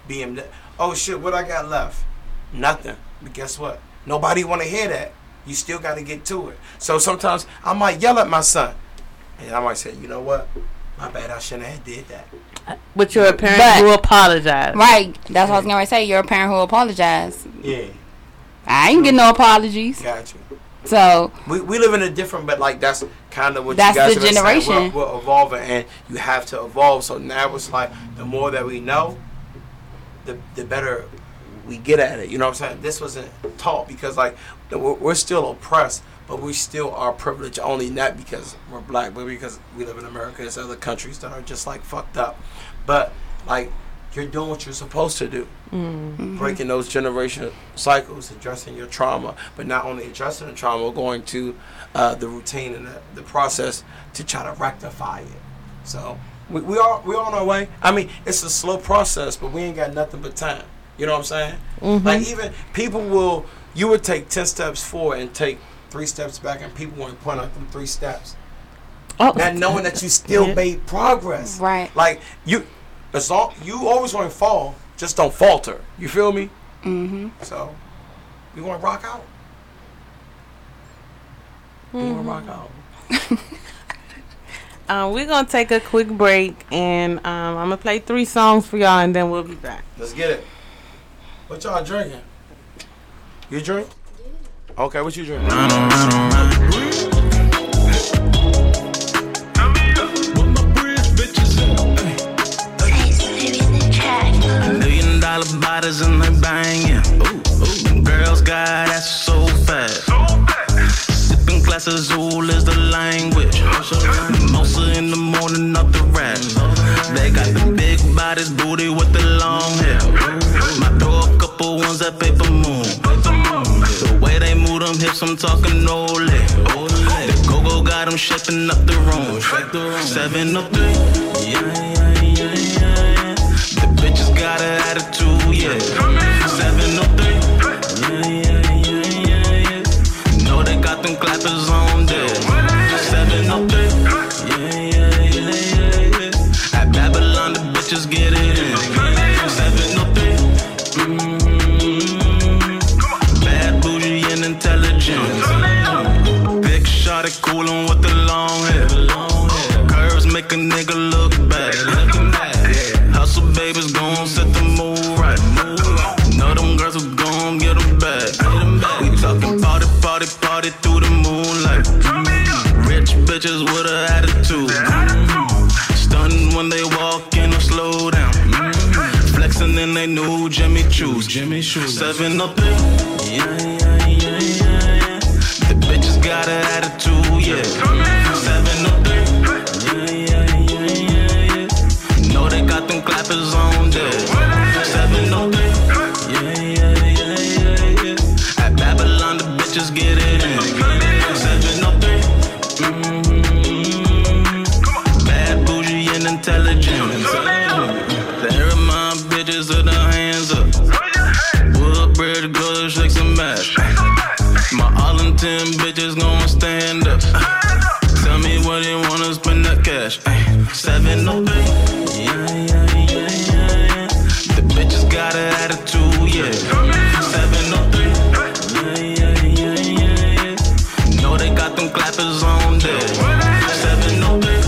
being. Oh shit, what I got left? Nothing. But guess what? Nobody wanna hear that. You still gotta get to it. So sometimes I might yell at my son, and I might say, you know what? My bad. I shouldn't have did that. But you're a parent but, who apologized. Right. That's yeah. what I was gonna say. You're a parent who apologized. Yeah. I ain't getting no apologies. Gotcha. So we we live in a different, but like that's kind of what that's you guys the have generation. We're, we're evolving, and you have to evolve. So now it's like the more that we know, the the better we get at it. You know what I'm saying? This wasn't taught because like we're, we're still oppressed, but we still are privileged only not because we're black, but because we live in America. There's other countries that are just like fucked up, but like. You're doing what you're supposed to do. Mm-hmm. Breaking those generational cycles, addressing your trauma, but not only addressing the trauma, going to uh, the routine and the, the process to try to rectify it. So we, we are we're on our way. I mean, it's a slow process, but we ain't got nothing but time. You know what I'm saying? Mm-hmm. Like even people will, you would take ten steps forward and take three steps back, and people won't point out them three steps. Oh. Not knowing that you still yeah. made progress. Right. Like you... As long, you always want to fall, just don't falter. You feel me? Mm-hmm. So, you want to rock out? Mm-hmm. You want to rock out? um, we're going to take a quick break, and um, I'm going to play three songs for y'all, and then we'll be back. Let's get it. What y'all drinking? You drink? Yeah. Okay, what you drinking? I don't, I don't mind. Bottles and they banging. Ooh, ooh. Girls got ass so fast. So fast. Sipping glasses, all is the language. Mimosa in the morning, up the rack. They got the big bodies, booty with the long hair. Might throw a couple ones at paper moon. The way they move them hips, I'm talking ole. The go-go got them shaking up the room. seven oh three, yeah. Got an attitude, yeah. seven oh three, yeah, yeah, yeah, yeah, yeah. Know they got them clappers on there. seven oh three, yeah, yeah, yeah, yeah, yeah. At Babylon, the bitches get it in. seven oh three, mm-hmm. Bad, bougie, and intelligent. Big shot at coolin' with the long hair. Curves make a nigga look bad. Hustle babies gon' set the mood right. Know them girls who gon' get them back. We talkin' party, party, party through the moonlight. Rich bitches with an attitude. Stuntin' when they walk in, slow down. Flexin' in they new Jimmy Choo's. Jimmy Choo's. seven oh three, yeah, yeah, yeah, yeah. The bitches got an attitude, yeah. Clappers on deck. seven oh three, yeah, yeah, yeah, yeah, yeah. At Babylon, the bitches get it in. seven oh three, mm-hmm. Bad, bougie, and intelligent. They remind bitches of the hands up. Woodbridge girls, shake some mash. My Arlington bitches gonna stand up. Tell me what you wanna spend that cash. seven oh three, yeah, yeah. Got an attitude, yeah. seven oh three, yeah, yeah, yeah, yeah, yeah. Know they got them clappers on deck. seven oh three,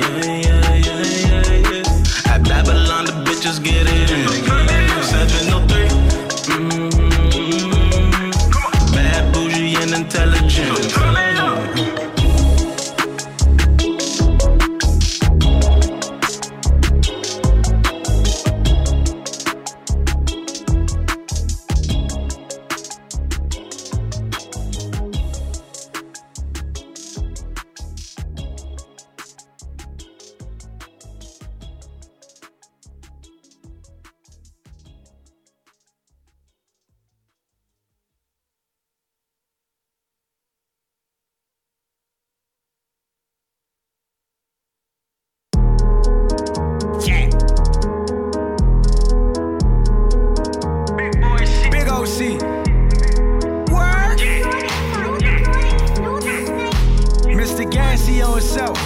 yeah, yeah, yeah, yeah, yeah. At Babylon, the bitches get it in. seven oh three, mm-hmm. Bad, bougie, and intelligent. radio itself.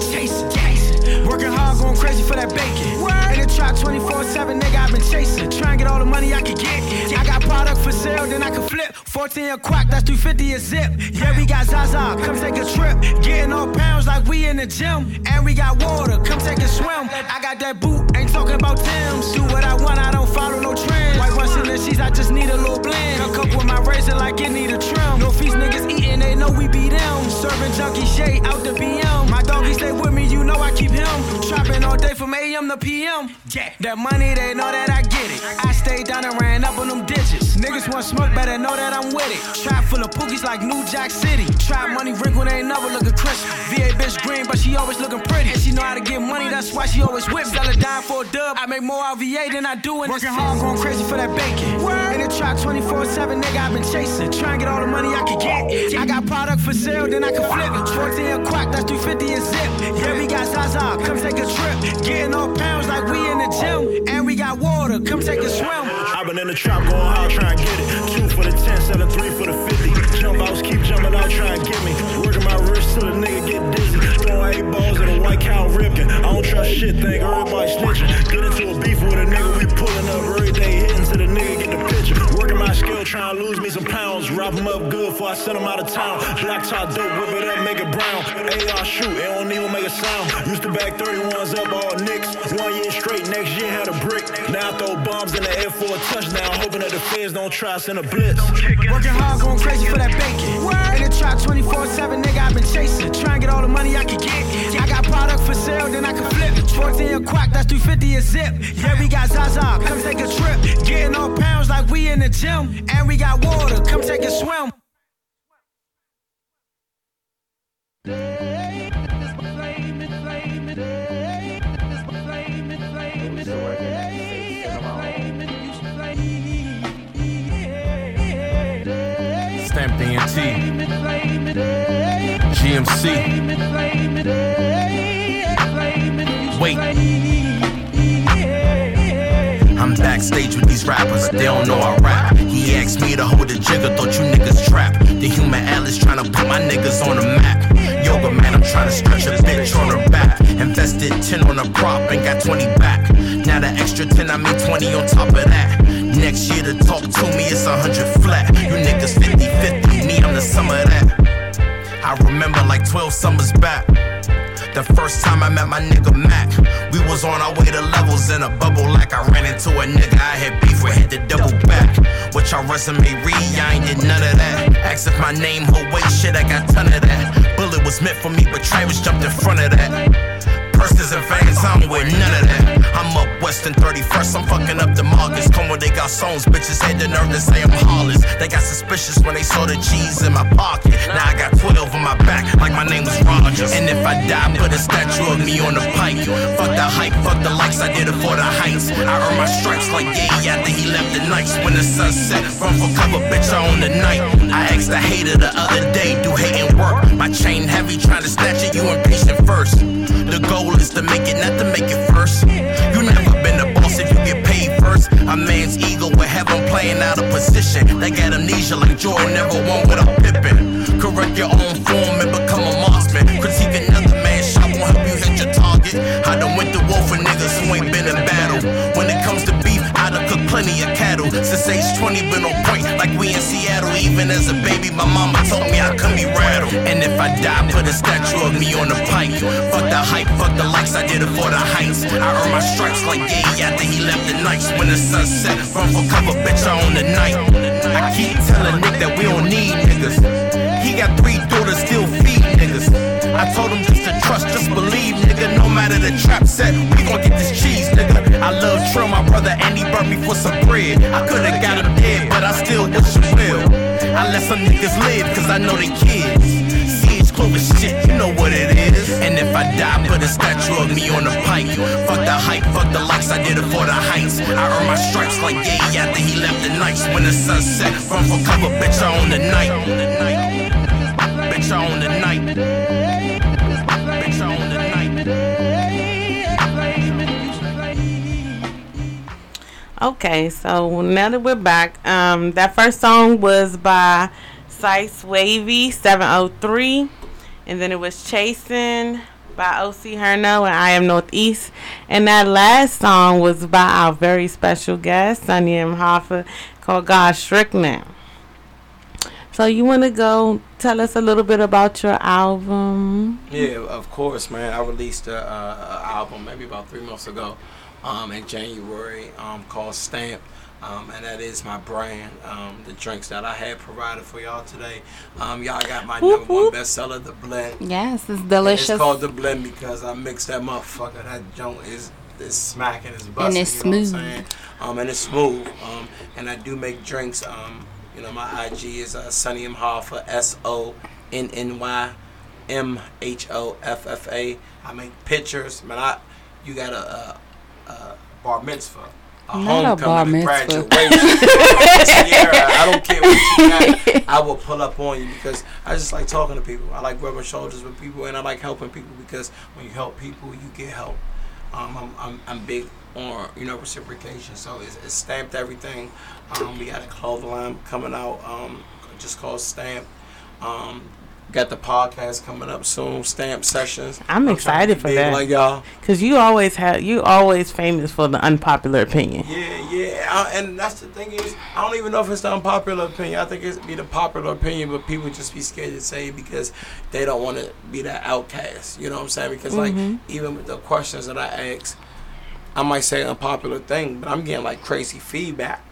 Chasin', Chasin', working hard, going crazy for that bacon. Word. In the trap twenty-four seven, nigga, I've been chasing. Trying to get all the money I can get. I got product for sale, then I can flip. fourteen a quack, that's three fifty a zip. Yeah, we got Zaza, come take a trip. Getting on pounds like we in the gym. And we got water, come take a swim. I got that boot, ain't talking about Tim's. Do what I want, I don't follow no trends. White Russian and she's, I just need a little blend. Hook up with my razor like it need a trim. No fees niggas eating, they know we be them. Serving junkie shade out the B M. My doggy stay with me, you know I keep him. Trapping all day from A M to P M. Yeah, that money, they know that I get it. I stayed down and ran up on them digits. Niggas want smoke, better know that I'm with it. Trap full of pookies like New Jack City. Trap money wrinkled, ain't never looking crisp. V A bitch green, but she always looking pretty. And she know how to get money, that's why she always whips. Dollar dime for a dub, I make more out V A than I do in this. Working hard, going crazy for that bacon. Word. In the trap twenty-four seven, nigga, I've been chasing. Trying to get all the money I can get. I got product for sale, then I can flip. fourteen a quack, that's three fifty a zip. Yeah, we got Zaza, come take a trip. Getting all pounds like we in the gym. And we got water, come take a swim. I've been in the trap, going hard, trying to get it. Two for the ten, seven, three for the fifty. Jump outs, keep jumping out, try and get me. Working my wrist till the nigga get dizzy. Throwing eight balls at a white cow ripping. I don't trust shit, think everybody snitching. Get into a beef with a nigga, we pulling up every day, hitting till the nigga get the picture. Working my skill, trying to lose me some pounds. Wrap him up good before I send him out of town. Black top dope, whip it up, make it brown. A R shoot, it don't even make a sound. Used to back thirty-ones up all nicks. One year straight, next year had a brick. Now I throw bombs in the air for a touchdown. Hoping that the feds don't try us in a blitz. Working hard, going crazy for that bacon. Word. In the trap twenty-four seven, nigga, I've been chasing. Trying to get all the money I can get. I got product for sale, then I can flip. fourteen a quack, that's three fifty a zip. Yeah, we got Zaza, come take a trip. Getting all pounds like we in the gym. And we got water, come take a swim. Stamped D and T, G M C. Wait. I'm backstage with these rappers, they don't know I rap. He asked me to hold the jigger, thought you niggas trapped. The human atlas tryna put my niggas on the map. Yoga man, I'm tryna stretch a bitch on her back. Invested ten on a prop and got twenty back. Now the extra ten, I made twenty on top of that. Next year to talk to me, it's one hundred flat. You niggas fifty fifty, me, I'm the sum of that. I remember like twelve summers back. The first time I met my nigga Mac, we was on our way to levels in a bubble. Like I ran into a nigga, I had beef with, hit the double back. What y'all resume read, I ain't did none of that. Asked if my name, her weight, shit, I got ton of that. Bullet was meant for me, but Travis jumped in front of that. Purses and veins, I don't wear none of that. I'm up west and thirty-first, I'm fucking up the markets. Come where they got songs, bitches had the nerve to say I'm Hollis. They got suspicious when they saw the G's in my pocket. Now I got twelve on my back, like my name was Rogers. And if I die, put a statue of me on the pike. Fuck the hype, fuck the likes, I did it for the heights. I earned my stripes like yeah, after he left the nights. When the sun set, run for cover, bitch, I own the night. I asked the hater the other day, do hating work? My chain heavy, trying to snatch it, you impatient first. The goal is to make it, not to make it first. You never been a boss if you get paid first. A man's ego would have him playing out of position. They got amnesia like Jordan never won without Pippin. Correct your own form and become a marksman. Critiquing another man's shot won't help you hit your target. I done went to war for niggas who ain't been in battle. When it comes to beef, I done cooked plenty of cattle. Since age twenty, been on point like we in Seattle. Even as a baby, my mama told me I couldn't be rattled. And if I die, put a statue of me on the pike. Fuck the hype, fuck the likes, I did it for the heights. I earned my stripes like yeah, after he left the nights. When the sun set, run for cover, bitch, I own the night. I keep telling Nick that we don't need niggas. He got three daughters, still feed niggas. I told him just to trust, just believe, nigga. No matter the trap set, we gon' get this cheese, nigga. I love Trill, my brother, and he burnt me for some bread. I could've got him dead, but I still wish him well. I let some niggas live, cause I know they kids. Shit, you know what it is. And if I die, put a statue of me on the pike. Fuck the hype, fuck the likes, I did it for the heights. I earned my stripes like yeah, after he left the nights. When the sun set, run for cover, bitch, I own the night. Bitch, I own the night. Bitch, I own the night. Okay, so now that we're back, um, that first song was by Syce Wavy, seven oh three. And then it was Chasin' by O C Hermo and I Am Northeast. And that last song was by our very special guest, Sonny M. Hoffa, called God Shook Now. So you want to go tell us a little bit about your album? Yeah, of course, man. I released an uh, album maybe about three months ago um, in January um, called Stamp. Um, and that is my brand, um, the drinks that I had provided for y'all today. Um, y'all got my whoop, number whoop. one bestseller, The Blend. Yes, it's delicious. And it's called The Blend because I mixed that motherfucker. That junk is it's smacking, it's busting. And it's you smooth. Know what I'm saying? Um, and it's smooth. Um, and I do make drinks. Um, you know, my I G is uh, Sonny M. Hoffa, S O N N Y M H O F F A. I make pictures. Man, I, you got a, a, a bar mitzvah. A homecoming, a graduation. I don't care what you got. I will pull up on you because I just like talking to people. I like rubbing shoulders with people, and I like helping people because when you help people, you get help. Um, I'm, I'm I'm big on you know reciprocation, so it's, it's stamped everything. Um, we got a clothing line coming out, um, just called Stamp. Um, Got the podcast coming up soon, Stamp Sessions. I'm, I'm excited for that, like y'all, because you always have you always famous for the unpopular opinion. Yeah, yeah, I, and that's the thing is, I don't even know if it's the unpopular opinion. I think it's be the popular opinion, but people just be scared to say it because they don't want to be that outcast. You know what I'm saying? Because mm-hmm. like even with the questions that I ask, I might say an unpopular thing, but I'm getting like crazy feedback.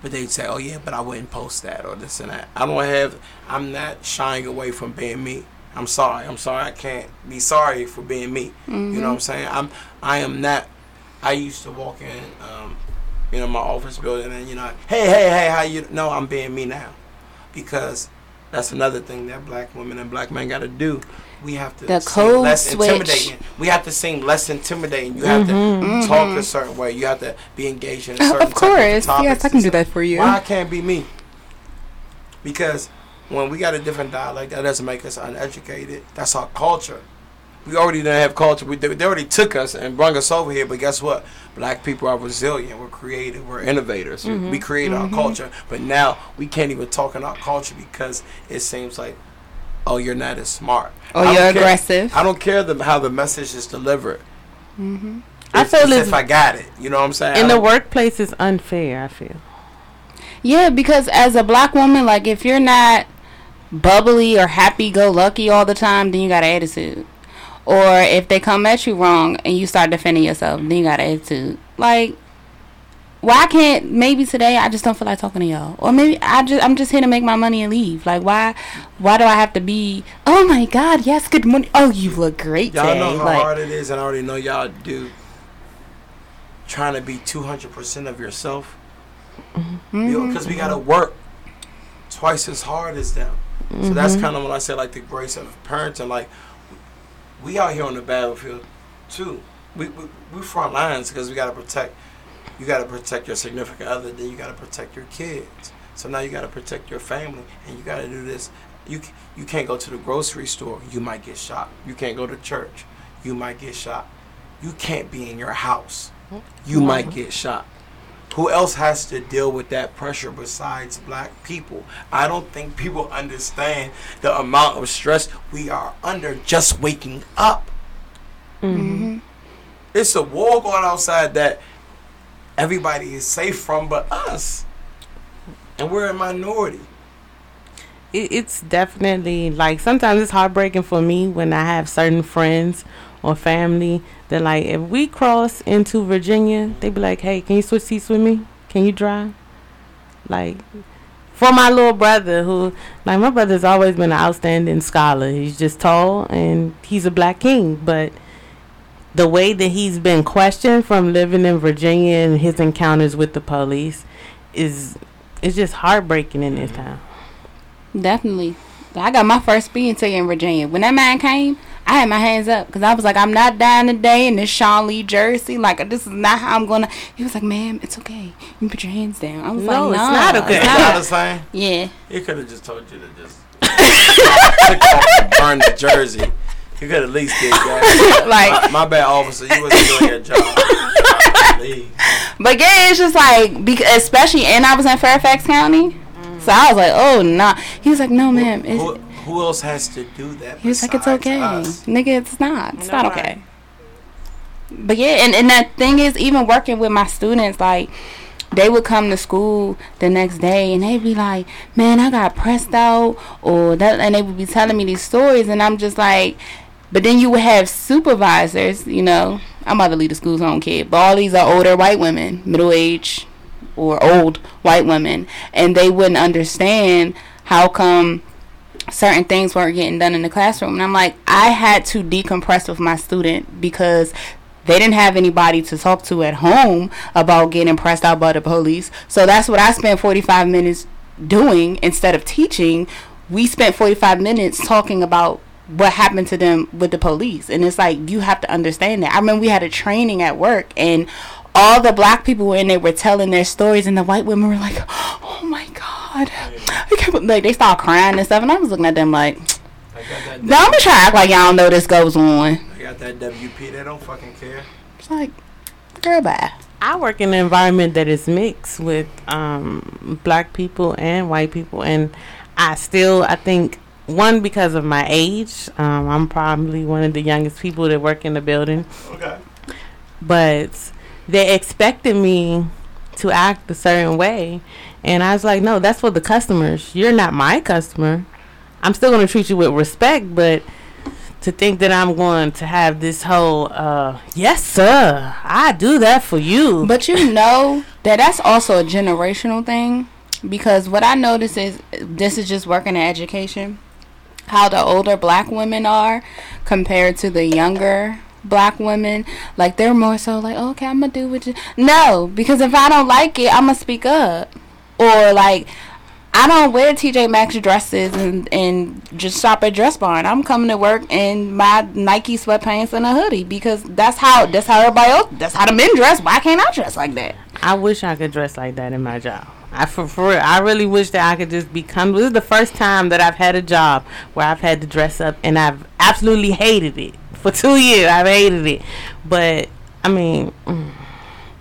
But they'd say, oh, yeah, but I wouldn't post that or this and that. I don't have, I'm not shying away from being me. I'm sorry. I'm sorry. I can't be sorry for being me. Mm-hmm. You know what I'm saying? I'm, I am not, I used to walk in, um, you know, my office building and, you know, hey, hey, hey, how you, no, I'm being me now. Because that's another thing that black women and black men got to do. We have to the seem less switch. intimidating. We have to seem less intimidating. You have mm-hmm, to mm-hmm. talk a certain way. You have to be engaged in a certain of course. Type of yes, I can do that for you. Why I can't be me? Because when we got a different dialect, that doesn't make us uneducated. That's our culture. We already didn't have culture. We, they already took us and brought us over here. But guess what? Black people are resilient. We're creative. We're innovators. Mm-hmm. We create mm-hmm. our culture. But now we can't even talk in our culture because it seems like, oh, you're not as smart. Oh, you're aggressive. I don't care the, how the message is delivered. Mm-hmm. I feel as if I got it. You know what I'm saying? And the workplace is unfair, I feel. Yeah, because as a black woman, like, if you're not bubbly or happy-go-lucky all the time, then you got an attitude. Or if they come at you wrong and you start defending yourself, then you got an attitude. Like, why can't maybe today I just don't feel like talking to y'all, or maybe I just I'm just here to make my money and leave. Like why, why do I have to be? Oh my God, yes, good morning. Oh, you look great. Y'all today. know how like, hard it is, and I already know y'all do. Trying to be two hundred percent of yourself, because mm-hmm. we gotta work twice as hard as them. Mm-hmm. So that's kind of when I say like the grace of parenting. Like we out here on the battlefield too. We we, we front lines because we gotta protect. You got to protect your significant other, then you got to protect your kids. So now you got to protect your family, and you got to do this. You you can't go to the grocery store. You might get shot. You can't go to church. You might get shot. You can't be in your house. You mm-hmm. might get shot. Who else has to deal with that pressure besides black people? I don't think people understand the amount of stress we are under just waking up. Mm-hmm. It's a war going outside that everybody is safe from but us, and we're a minority. It's definitely like sometimes it's heartbreaking for me when I have certain friends or family that like if we cross into Virginia, they be like, hey, can you switch seats with me? Can you drive? Like for my little brother, who like my brother's always been an outstanding scholar. He's just tall and he's a black king, but the way that he's been questioned from living in Virginia and his encounters with the police is it's just heartbreaking in this town. Definitely. I got my first speeding ticket in Virginia. When that man came, I had my hands up because I was like, I'm not dying today in this Sean Lee jersey. Like, this is not how I'm going to. He was like, ma'am, it's okay. You can put your hands down. I was no, like, no. No, it's not okay. It's not the same. Yeah. He could have just told you to just burn the jersey. You could at least get that. Like, my, my bad, officer. You wasn't doing your job. But yeah, it's just like, because especially, and I was in Fairfax County, mm. so I was like, oh no. Nah. He was like, no, ma'am. Who, who, Who else has to do that? He was like, it's okay. Us? Nigga, it's not. It's no, not okay. Right. But yeah, and, and that thing is, even working with my students, like, they would come to school the next day and they'd be like, man, I got pressed out, or that, and they would be telling me these stories, and I'm just like, but then you would have supervisors, you know, I'm about to leave the school's home, kid, but all these are older white women, middle-aged or old white women, and they wouldn't understand how come certain things weren't getting done in the classroom. And I'm like, I had to decompress with my student because they didn't have anybody to talk to at home about getting pressed out by the police. So that's what I spent forty-five minutes doing instead of teaching. We spent forty-five minutes talking about what happened to them with the police. And it's like, you have to understand that. I mean, we had a training at work, and all the black people were in there were telling their stories, and the white women were like, oh my God. Like, they started crying and stuff, and I was looking at them like, I'm gonna try to act like y'all know this goes on. I got that W P, they don't fucking care. It's like, girl, bye. I work in an environment that is mixed with um, black people and white people, and I still, I think, one, because of my age, um, I'm probably one of the youngest people that work in the building. Okay. But they expected me to act a certain way, and I was like, no, that's for the customers. You're not my customer. I'm still going to treat you with respect, but to think that I'm going to have this whole, uh, yes, sir, I do that for you. But you know that that's also a generational thing, because what I notice is, this is just working in education, how the older black women are compared to the younger black women. Like, they're more so like, oh, okay, I'm going to do what you... No, because if I don't like it, I'm going to speak up. Or like... I don't wear T J Maxx dresses and, and just shop at Dress Barn. I'm coming to work in my Nike sweatpants and a hoodie, because that's how that's how everybody else, that's how the men dress. Why can't I dress like that? I wish I could dress like that in my job. I for, for real, I really wish that I could just become. This is the first time that I've had a job where I've had to dress up, and I've absolutely hated it for two years. I've hated it, but I mean. Mm.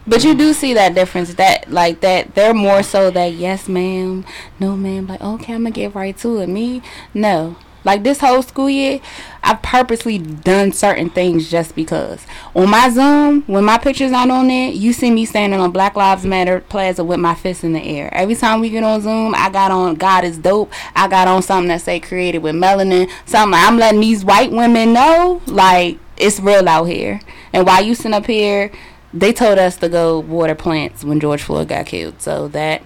But you do see that difference, that like that they're more so that yes ma'am, no ma'am, like okay, I'm gonna get right to it. Me, no. Like this whole school year, I've purposely done certain things just because. On my Zoom, when my picture's not on there, you see me standing on Black Lives Matter Plaza with my fist in the air. Every time we get on Zoom, I got on God is dope. I got on something that say created with melanin. Something like, I'm letting these white women know, like, it's real out here. And while you sitting up here, they told us to go water plants when George Floyd got killed. So that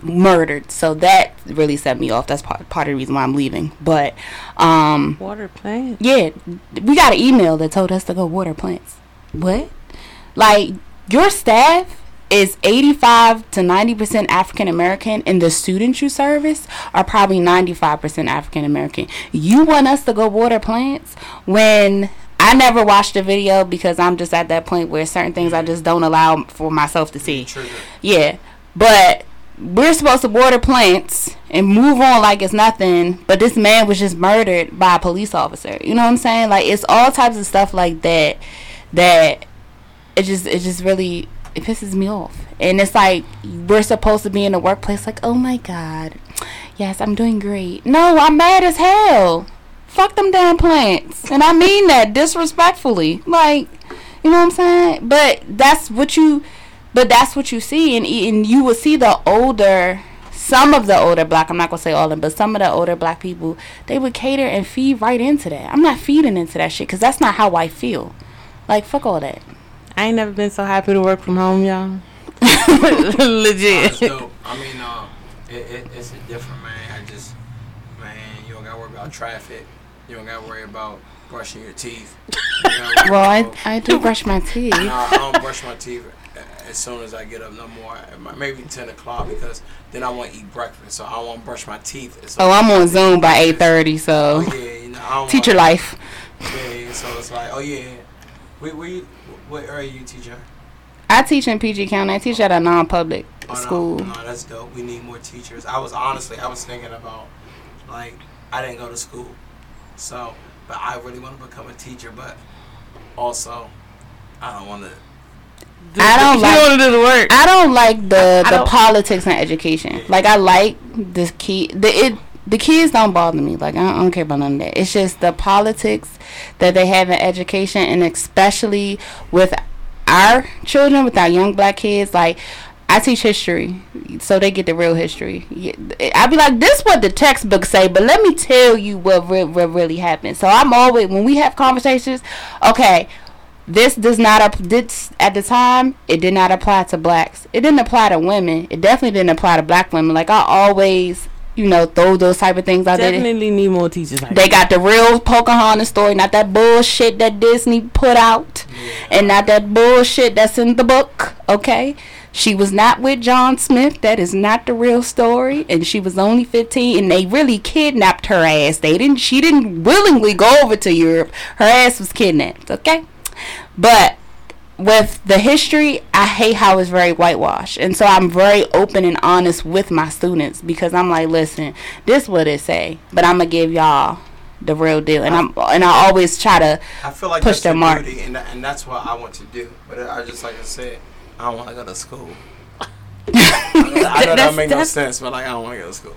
murdered. So that really set me off. That's part, part of the reason why I'm leaving. But um, water plants? Yeah. We got an email that told us to go water plants. What? Like, your staff is eighty-five to ninety percent African American, and the students you service are probably ninety-five percent African American. You want us to go water plants when... I never watched the video because I'm just at that point where certain things I just don't allow for myself to see. Trigger. Yeah. But we're supposed to water plants and move on like it's nothing. But this man was just murdered by a police officer. You know what I'm saying? Like, it's all types of stuff like that that it just it just really it pisses me off. And it's like, we're supposed to be in the workplace like, oh my God, yes, I'm doing great. No, I'm mad as hell. Fuck them damn plants. And I mean that disrespectfully. Like, you know what I'm saying? But that's what you but that's what you see, and and you will see the older some of the older black, I'm not going to say all of them, but some of the older black people, they would cater and feed right into that. I'm not feeding into that shit, cuz that's not how I feel. Like, fuck all that. I ain't never been so happy to work from home, y'all. Legit. That's dope. I mean, um it, it it's a different, man. I just man, you don't got to worry about traffic. You don't gotta worry about brushing your teeth. You well, I, I do brush my teeth. No, I don't brush my teeth as soon as I get up no more. Maybe ten o'clock, because then I want to eat breakfast, so I won't brush my teeth. As oh, I'm on Zoom by eight thirty, so oh, yeah, you know, I don't teacher wanna, life. Yeah, so it's like, oh yeah, where, where, you, where are you teacher? I teach in P G County. I teach at a non-public oh, school. No, no, that's dope. We need more teachers. I was honestly, I was thinking about like I didn't go to school. So, but I really want to become a teacher, but also, I don't want to. Do I don't like. Want to do the work. I don't like the, the politics in education. Yeah. Like, I like the key. The it the kids don't bother me. Like, I don't, I don't care about none of that. It's just the politics that they have in education, and especially with our children, with our young black kids. Like, I teach history, so they get the real history. I be like, this is what the textbooks say, but let me tell you what, re- what really happened. So I'm always, when we have conversations, okay, this does not up. This at the time, it did not apply to blacks. It didn't apply to women. It definitely didn't apply to black women. Like, I always, you know, throw those type of things out there. Definitely need more teachers. Like they got the real Pocahontas story, not that bullshit that Disney put out, yeah. and not that bullshit that's in the book. Okay. She was not with John Smith. That is not the real story. And she was only fifteen, and they really kidnapped her ass. They didn't. She didn't willingly go over to Europe. Her ass was kidnapped. Okay, but with the history, I hate how it's very whitewashed, and so I'm very open and honest with my students, because I'm like, listen, this what it say, but I'm gonna give y'all the real deal, and I'm and I always try to I feel like push their mark, and, and that's what I want to do. But I just like I said. I don't want to go to school. I know that don't make no sense, but like I don't want to go to school.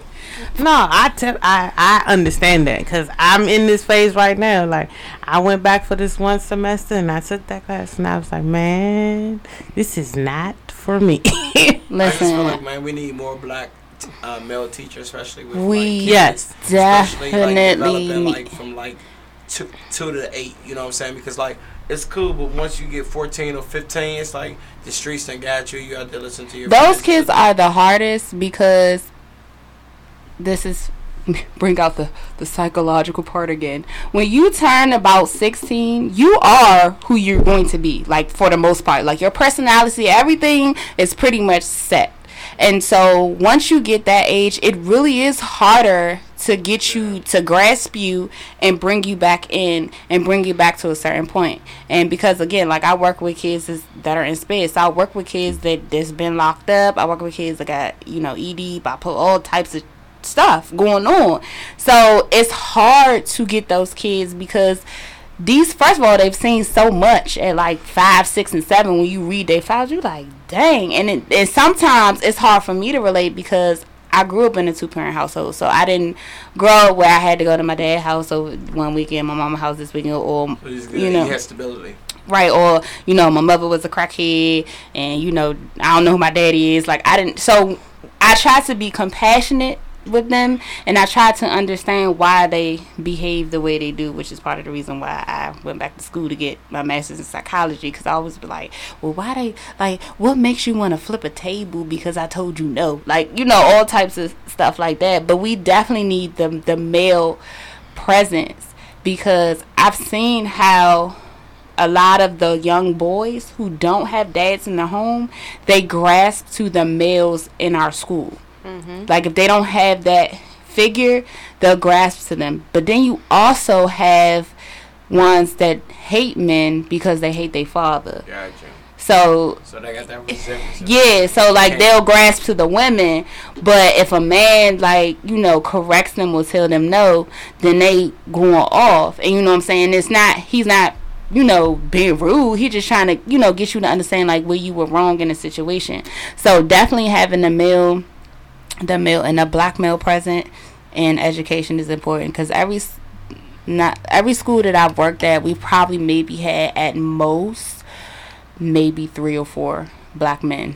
No, I te- I I understand that, because I'm in this phase right now. Like, I went back for this one semester and I took that class, and I was like, man, this is not for me. Listen, I just feel like, man, we need more black t- uh, male teachers, especially with we like, kids, yes, especially, definitely, like, developing, like, from like two two to eight. You know what I'm saying? Because like. It's cool, but once you get fourteen or fifteen, it's like the streets done got you. You have to listen to your Those friends. Kids are the hardest, because this is, bring out the, the psychological part again. When you turn about sixteen, you are who you're going to be, like, for the most part. Like, your personality, everything is pretty much set. And so once you get that age, it really is harder to get you to grasp you and bring you back in and bring you back to a certain point. And because, again, like, I work with kids is, that are in space. So I work with kids that that's been locked up. I work with kids that got, you know, E D, bipolar, all types of stuff going on. So it's hard to get those kids, because these, first of all, they've seen so much at like five, six, and seven. When you read their files, you're like, dang. And, it, and sometimes it's hard for me to relate, because I grew up in a two-parent household, so I didn't grow up where I had to go to my dad's house over one weekend, my mama's house this weekend, or so you know, you have stability, right? Or you know, my mother was a crackhead, and you know, I don't know who my daddy is. Like, I didn't, so I tried to be compassionate with them, and I tried to understand why they behave the way they do, which is part of the reason why I went back to school to get my master's in psychology, because I always be like, well, why they, like, what makes you want to flip a table because I told you no, like, you know, all types of stuff like that. But we definitely need the, the male presence, because I've seen how a lot of the young boys who don't have dads in the home, they grasp to the males in our school. Mm-hmm. Like, if they don't have that figure, they'll grasp to them. But then you also have ones that hate men because they hate their father. Gotcha. So, so they got that resentment. Yeah, so, like, okay. They'll grasp to the women. But if a man, like, you know, corrects them or tell them no, then they going off. And you know what I'm saying? It's not, he's not, you know, being rude. He just trying to, you know, get you to understand, like, where you were wrong in a situation. So, definitely having a male... the male and the black male present in education is important, because every not every school that I've worked at, we probably maybe had at most maybe three or four black men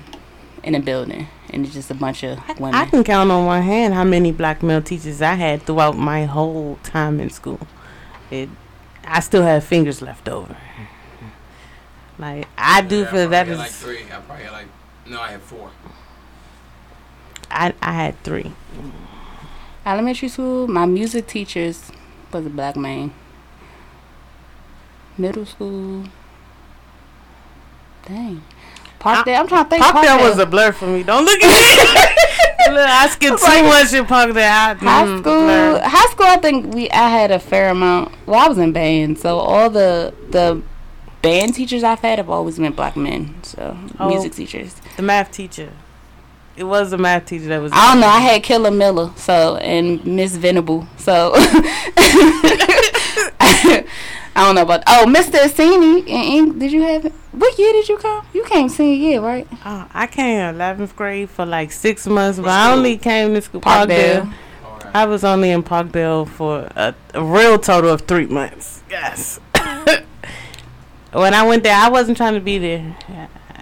in a building, and it's just a bunch of women. I, I can count on one hand how many black male teachers I had throughout my whole time in school. It, I still have fingers left over. Like I yeah, do I feel that is like three. I probably had like no, I had four. I, I had three. Elementary school, my music teachers was a black man. Middle school, dang. Parkdale, I'm trying to think. Parkdale Park was a blur for me. Don't look at me. Look, I skipped too like, much in Parkdale. High school, blur. high school. I think we I had a fair amount. Well, I was in band, so all the the band teachers I've had have always been black men. So oh, music teachers, the math teacher. It was a math teacher that was... I don't know. I had Killer Miller, so, and Miss Venable, so... I don't know about... Oh, Mister Asini, did you have... What year did you come? You came senior year, right? Oh, I came eleventh grade for like six months, but I only came to school... Parkdale. Parkdale. I was only in Parkdale for a, a real total of three months. Yes. When I went there, I wasn't trying to be there.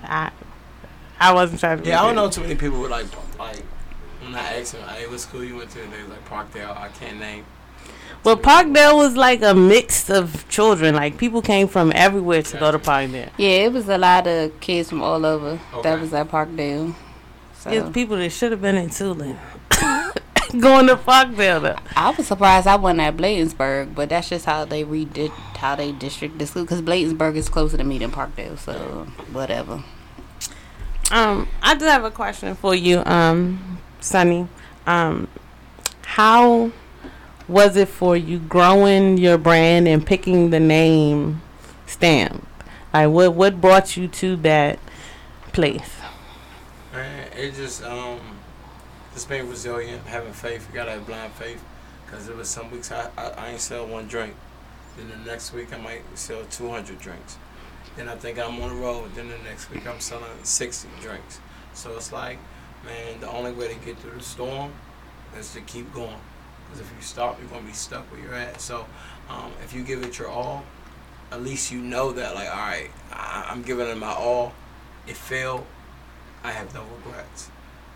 I I wasn't trying to be yeah, there. Yeah, I don't know too many people who like, like when I asked them, hey, what school you went to? And they was like, Parkdale. I can't name. Well, Parkdale was like a mix of children. Like, people came from everywhere to yeah. go to Parkdale. Yeah, it was a lot of kids from all over okay. that was at Parkdale. So. It's people that should have been in Tulane. Going to Parkdale, though. I was surprised I wasn't at Bladensburg, but that's just how they redid how they district the school, because Bladensburg is closer to me than Parkdale, so whatever. Um, I do have a question for you, um, Sonny. Um, how was it for you growing your brand and picking the name Stamp? Like, what what brought you to that place? Man, it just um. Just being resilient, having faith. You gotta have blind faith, because there was some weeks I, I, I ain't sell one drink. Then the next week I might sell two hundred drinks. Then I think I'm on the road. Then the next week I'm selling sixty drinks. So it's like, man, the only way to get through the storm is to keep going. Because if you stop, you're gonna be stuck where you're at. So um, if you give it your all, at least you know that, like, all right, I, I'm giving it my all. It failed. I have no regrets.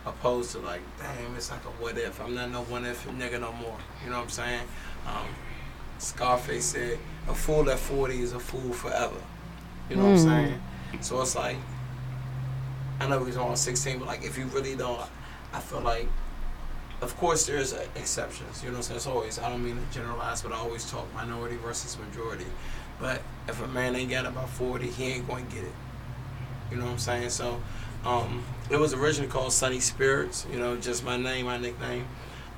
Opposed to, like, damn, it's like a what if. I'm not no one if nigga no more. You know what I'm saying? Um, Scarface said, a fool at forty is a fool forever. You know mm. what I'm saying? So it's like, I know he's on sixteen, but, like, if you really don't, I feel like, of course, there's exceptions. You know what I'm saying? It's always, I don't mean to generalize, but I always talk minority versus majority. But if a man ain't got about forty, he ain't going to get it. You know what I'm saying? So, Um, it was originally called Sunny Spirits, you know, just my name, my nickname,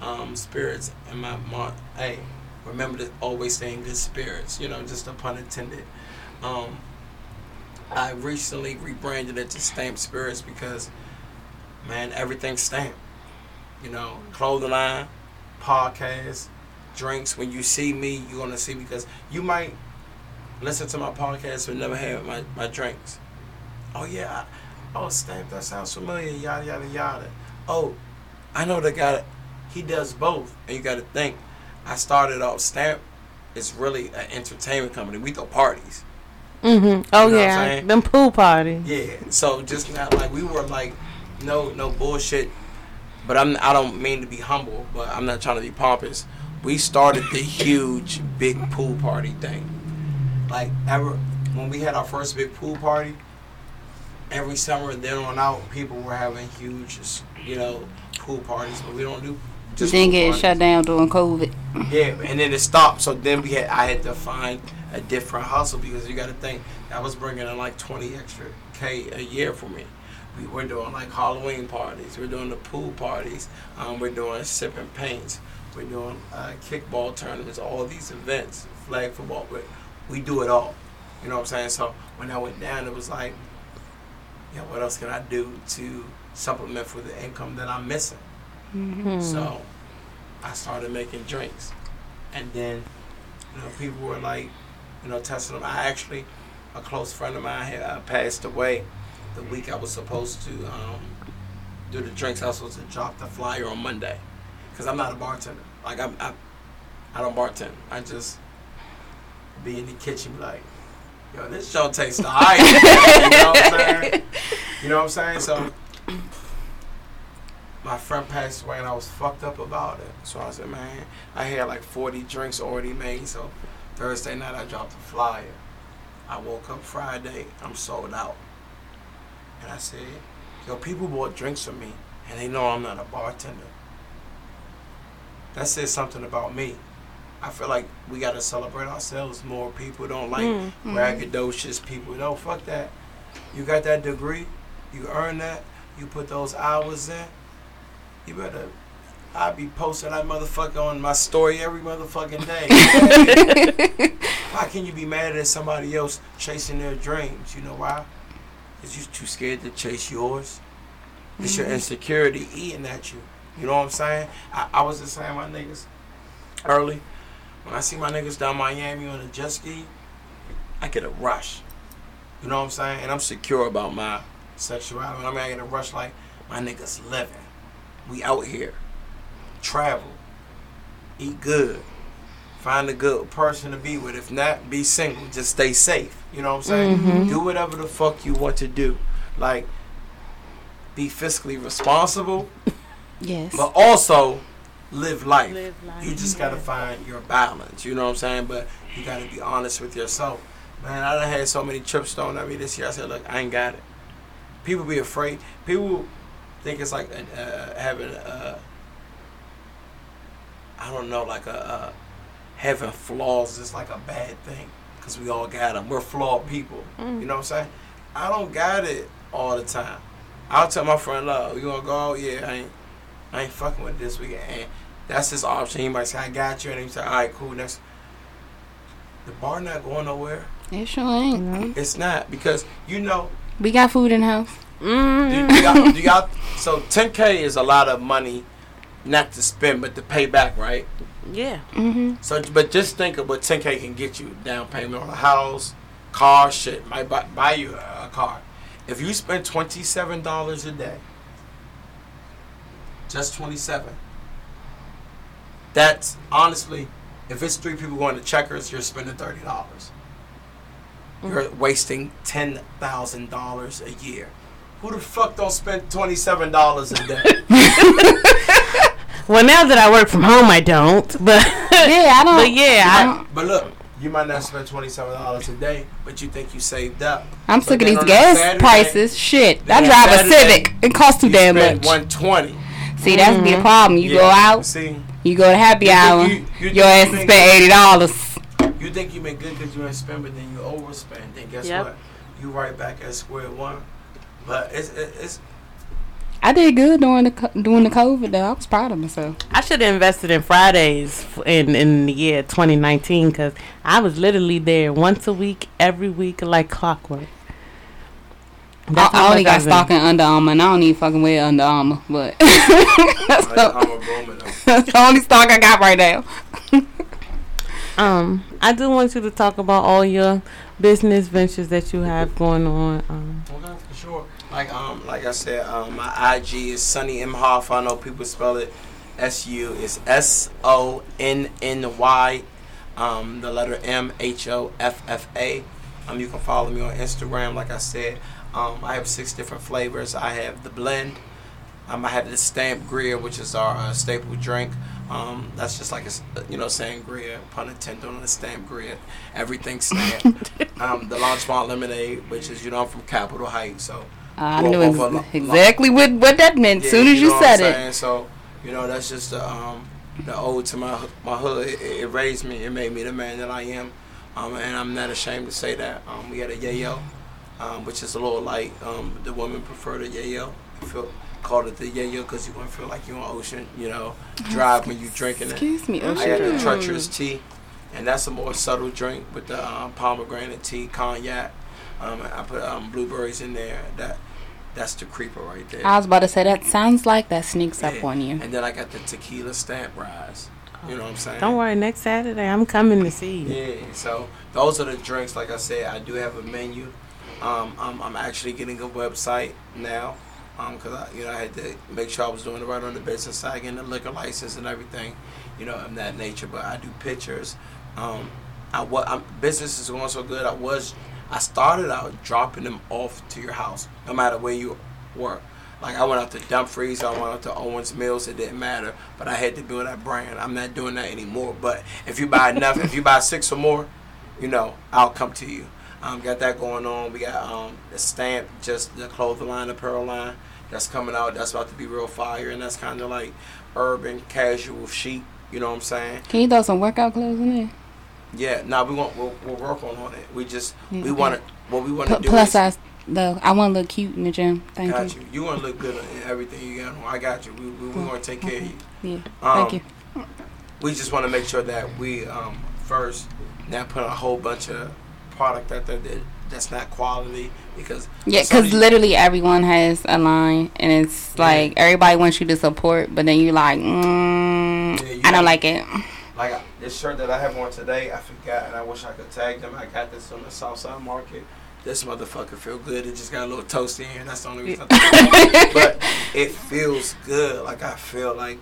um, Spirits, and my mom, hey, remember to always saying good spirits, you know, just a pun intended. Um, I recently rebranded it to Stamp Spirits because, man, everything's stamped, you know, clothing line, podcast, drinks. When you see me, you're going to see, because you might listen to my podcast but never have my, my drinks. Oh, yeah, I, Oh, Stamp, that sounds familiar, yada, yada, yada. Oh, I know the guy, he does both. And you got to think, I started off, Stamp is really an entertainment company. We throw parties. Mm-hmm. Oh, you know yeah. Them pool parties. Yeah. So just not like, we were like, no no bullshit. But I'm, I don't mean to be humble, but I'm not trying to be pompous. We started the huge, big pool party thing. Like, ever when we had our first big pool party, every summer then on out, people were having huge, you know, pool parties, but we don't do just then get parties. Shut down during COVID. Yeah, and then it stopped. So then we had I had to find a different hustle, because you got to think I was bringing in like twenty extra K a year for me. We were doing like Halloween parties, we're doing the pool parties, um, we're doing sipping paints, we're doing uh, kickball tournaments, all these events, flag football. But we do it all. You know what I'm saying? So when I went down, it was like, yeah, what else can I do to supplement for the income that I'm missing? Mm-hmm. So I started making drinks. And then, you know, people were like, you know, testing them. I actually, a close friend of mine had uh, passed away the week I was supposed to um, do the drinks. I was supposed to drop the flyer on Monday, because I'm not a bartender. Like, I'm, I, I don't bartend. I just be in the kitchen like, yo, this show tastes all right. You know what I'm saying? You know what I'm saying? So, my friend passed away and I was fucked up about it. So, I said, man, I had like forty drinks already made. So, Thursday night, I dropped a flyer. I woke up Friday, I'm sold out. And I said, yo, people bought drinks for me and they know I'm not a bartender. That says something about me. I feel like we got to celebrate ourselves more. People don't like mm-hmm. braggadocious people. No, fuck that. You got that degree. You earned that. You put those hours in. You better... I be posting that motherfucker on my story every motherfucking day. Why can you be mad at somebody else chasing their dreams? You know why? Because you're too scared to chase yours. It's mm-hmm. your insecurity eating at you. You know what I'm saying? I, I was just saying my niggas early. When I see my niggas down Miami on a jet ski, I get a rush. You know what I'm saying? And I'm secure about my sexuality. I mean, I get a rush like, my niggas living. We out here. Travel. eat good, find a good person to be with. If not, be single. Just stay safe. You know what I'm saying? Mm-hmm. Do whatever the fuck you want to do. Like, be fiscally responsible. Yes. But also live life. Live life. You just gotta find your balance. You know what I'm saying? But you gotta be honest with yourself. Man, I done had so many trips thrown at me this year. I said, look, I ain't got it. People be afraid. People think it's like uh, having, uh, I don't know, like a, uh, having flaws is like a bad thing. Because we all got them. We're flawed people. Mm. You know what I'm saying? I don't got it all the time. I'll tell my friend, love, you want to go? Yeah, I ain't, I ain't fucking with this weekend. And that's his option. He might say, I got you. And he say, all right, cool. Next. The bar not going nowhere. It sure ain't. Mm-hmm. It's not, because, you know, we got food in the house. Mm-hmm. Do, do y'all, do y'all, so ten K is a lot of money not to spend, but to pay back, right? Yeah. Mm-hmm. So, but just think of what ten K can get you. Down payment on a house, car, shit. Might buy, buy you a, a car. If you spend twenty-seven dollars a day, just twenty-seven, that's honestly, if it's three people going to Checkers, you're spending thirty dollars. Mm-hmm. You're wasting ten thousand dollars a year. Who the fuck don't spend twenty-seven dollars a day? Well, now that I work from home, I don't. But yeah, I don't. But yeah, I, but look, you might not spend twenty-seven dollars a day, but you think you saved up. I'm sick of these gas Saturday, prices. Shit, I drive Saturday, a Civic. It costs too damn much. one twenty. See, that's mm-hmm. the problem. You yeah, go out. See, you go to happy you hour. You, you your ass you spent eighty dollars. You think you been good because you ain't spend, but then you overspend. Then guess yep. what? You right back at square one. But it's it's. I did good during the during the COVID though. I was proud of myself. I should have invested in Fridays in in the year twenty nineteen, because I was literally there once a week, every week, like clockwork. I, I only got stock in Under Armour, and I don't even fucking wear Under Armour, but that's, the, that's the only stock I got right now. um, I do want you to talk about all your business ventures that you have going on. Um, okay, for sure. Like um, like I said, um, my I G is Sonny M. Hoffa. I know people spell it S U. It's S O N N Y, um, the letter M, H O F F A. Um, you can follow me on Instagram, like I said. Um, I have six different flavors. I have the blend. Um, I have the Stamp Grill, which is our uh, staple drink. Um, that's just like a, you know, sangria, pun intended on the Stamp Grill. Everything stamped. um, the Langewan Lemonade, which is, you know, I'm from Capitol Heights, so. I knew ex- long, exactly long. What, what that meant as yeah, soon as you, know you said it. Saying? So, you know, that's just the, um, the ode to my my hood. It, it raised me. It made me the man that I am. Um, and I'm not ashamed to say that. Um, we had a Yeo, um, which is a little light. Um, the women prefer the Yeo. I feel, called it the Yeo because you wouldn't feel like you're on ocean, you know, drive when you're drinking Excuse it. Excuse me, ocean. I had a Treacherous Tea, and that's a more subtle drink with the um, pomegranate tea, cognac. Um, I put um, blueberries in there. That That's the creeper right there. I was about to say, that sounds like that sneaks yeah. up on you. And then I got the Tequila Stamp Rise. Oh. You know what I'm saying? Don't worry, next Saturday I'm coming to see you. Yeah, so those are the drinks. Like I said, I do have a menu. Um, I'm, I'm actually getting a website now because um, I, you know, I had to make sure I was doing it right on the business side, getting the liquor license and everything, you know, of that nature. But I do pictures. Um, I wa- I'm, business is going so good. I was... I started out dropping them off to your house, no matter where you were. Like, I went out to Dumfries, I went out to Owens Mills, it didn't matter, but I had to build that brand. I'm not doing that anymore, but if you buy enough, if you buy six or more, you know, I'll come to you. Um, got that going on. We got um, the stamp, just the clothing line, apparel line, that's coming out. That's about to be real fire, and that's kind of like urban, casual, chic, you know what I'm saying? Can you throw some workout clothes in there? Yeah, no, nah, we want we'll, we'll work on, on it. We just yeah, we want to what we want to P- do. Plus, I the I want to look cute in the gym. Thank got you. you. You want to look good in everything you got on. I got you. We we, we want to take care mm-hmm. of you. Yeah, um, thank you. We just want to make sure that we um first not put a whole bunch of product out there that that's not quality because yeah, because literally everyone has a line and it's yeah. like everybody wants you to support, but then you're like, mm, yeah, you I don't like it. Like, I, this shirt that I have on today, I forgot, and I wish I could tag them. I got this on the Southside Market. This motherfucker feel good. It just got a little toasty in here. That's the only reason I think about it. But it feels good. Like, I feel like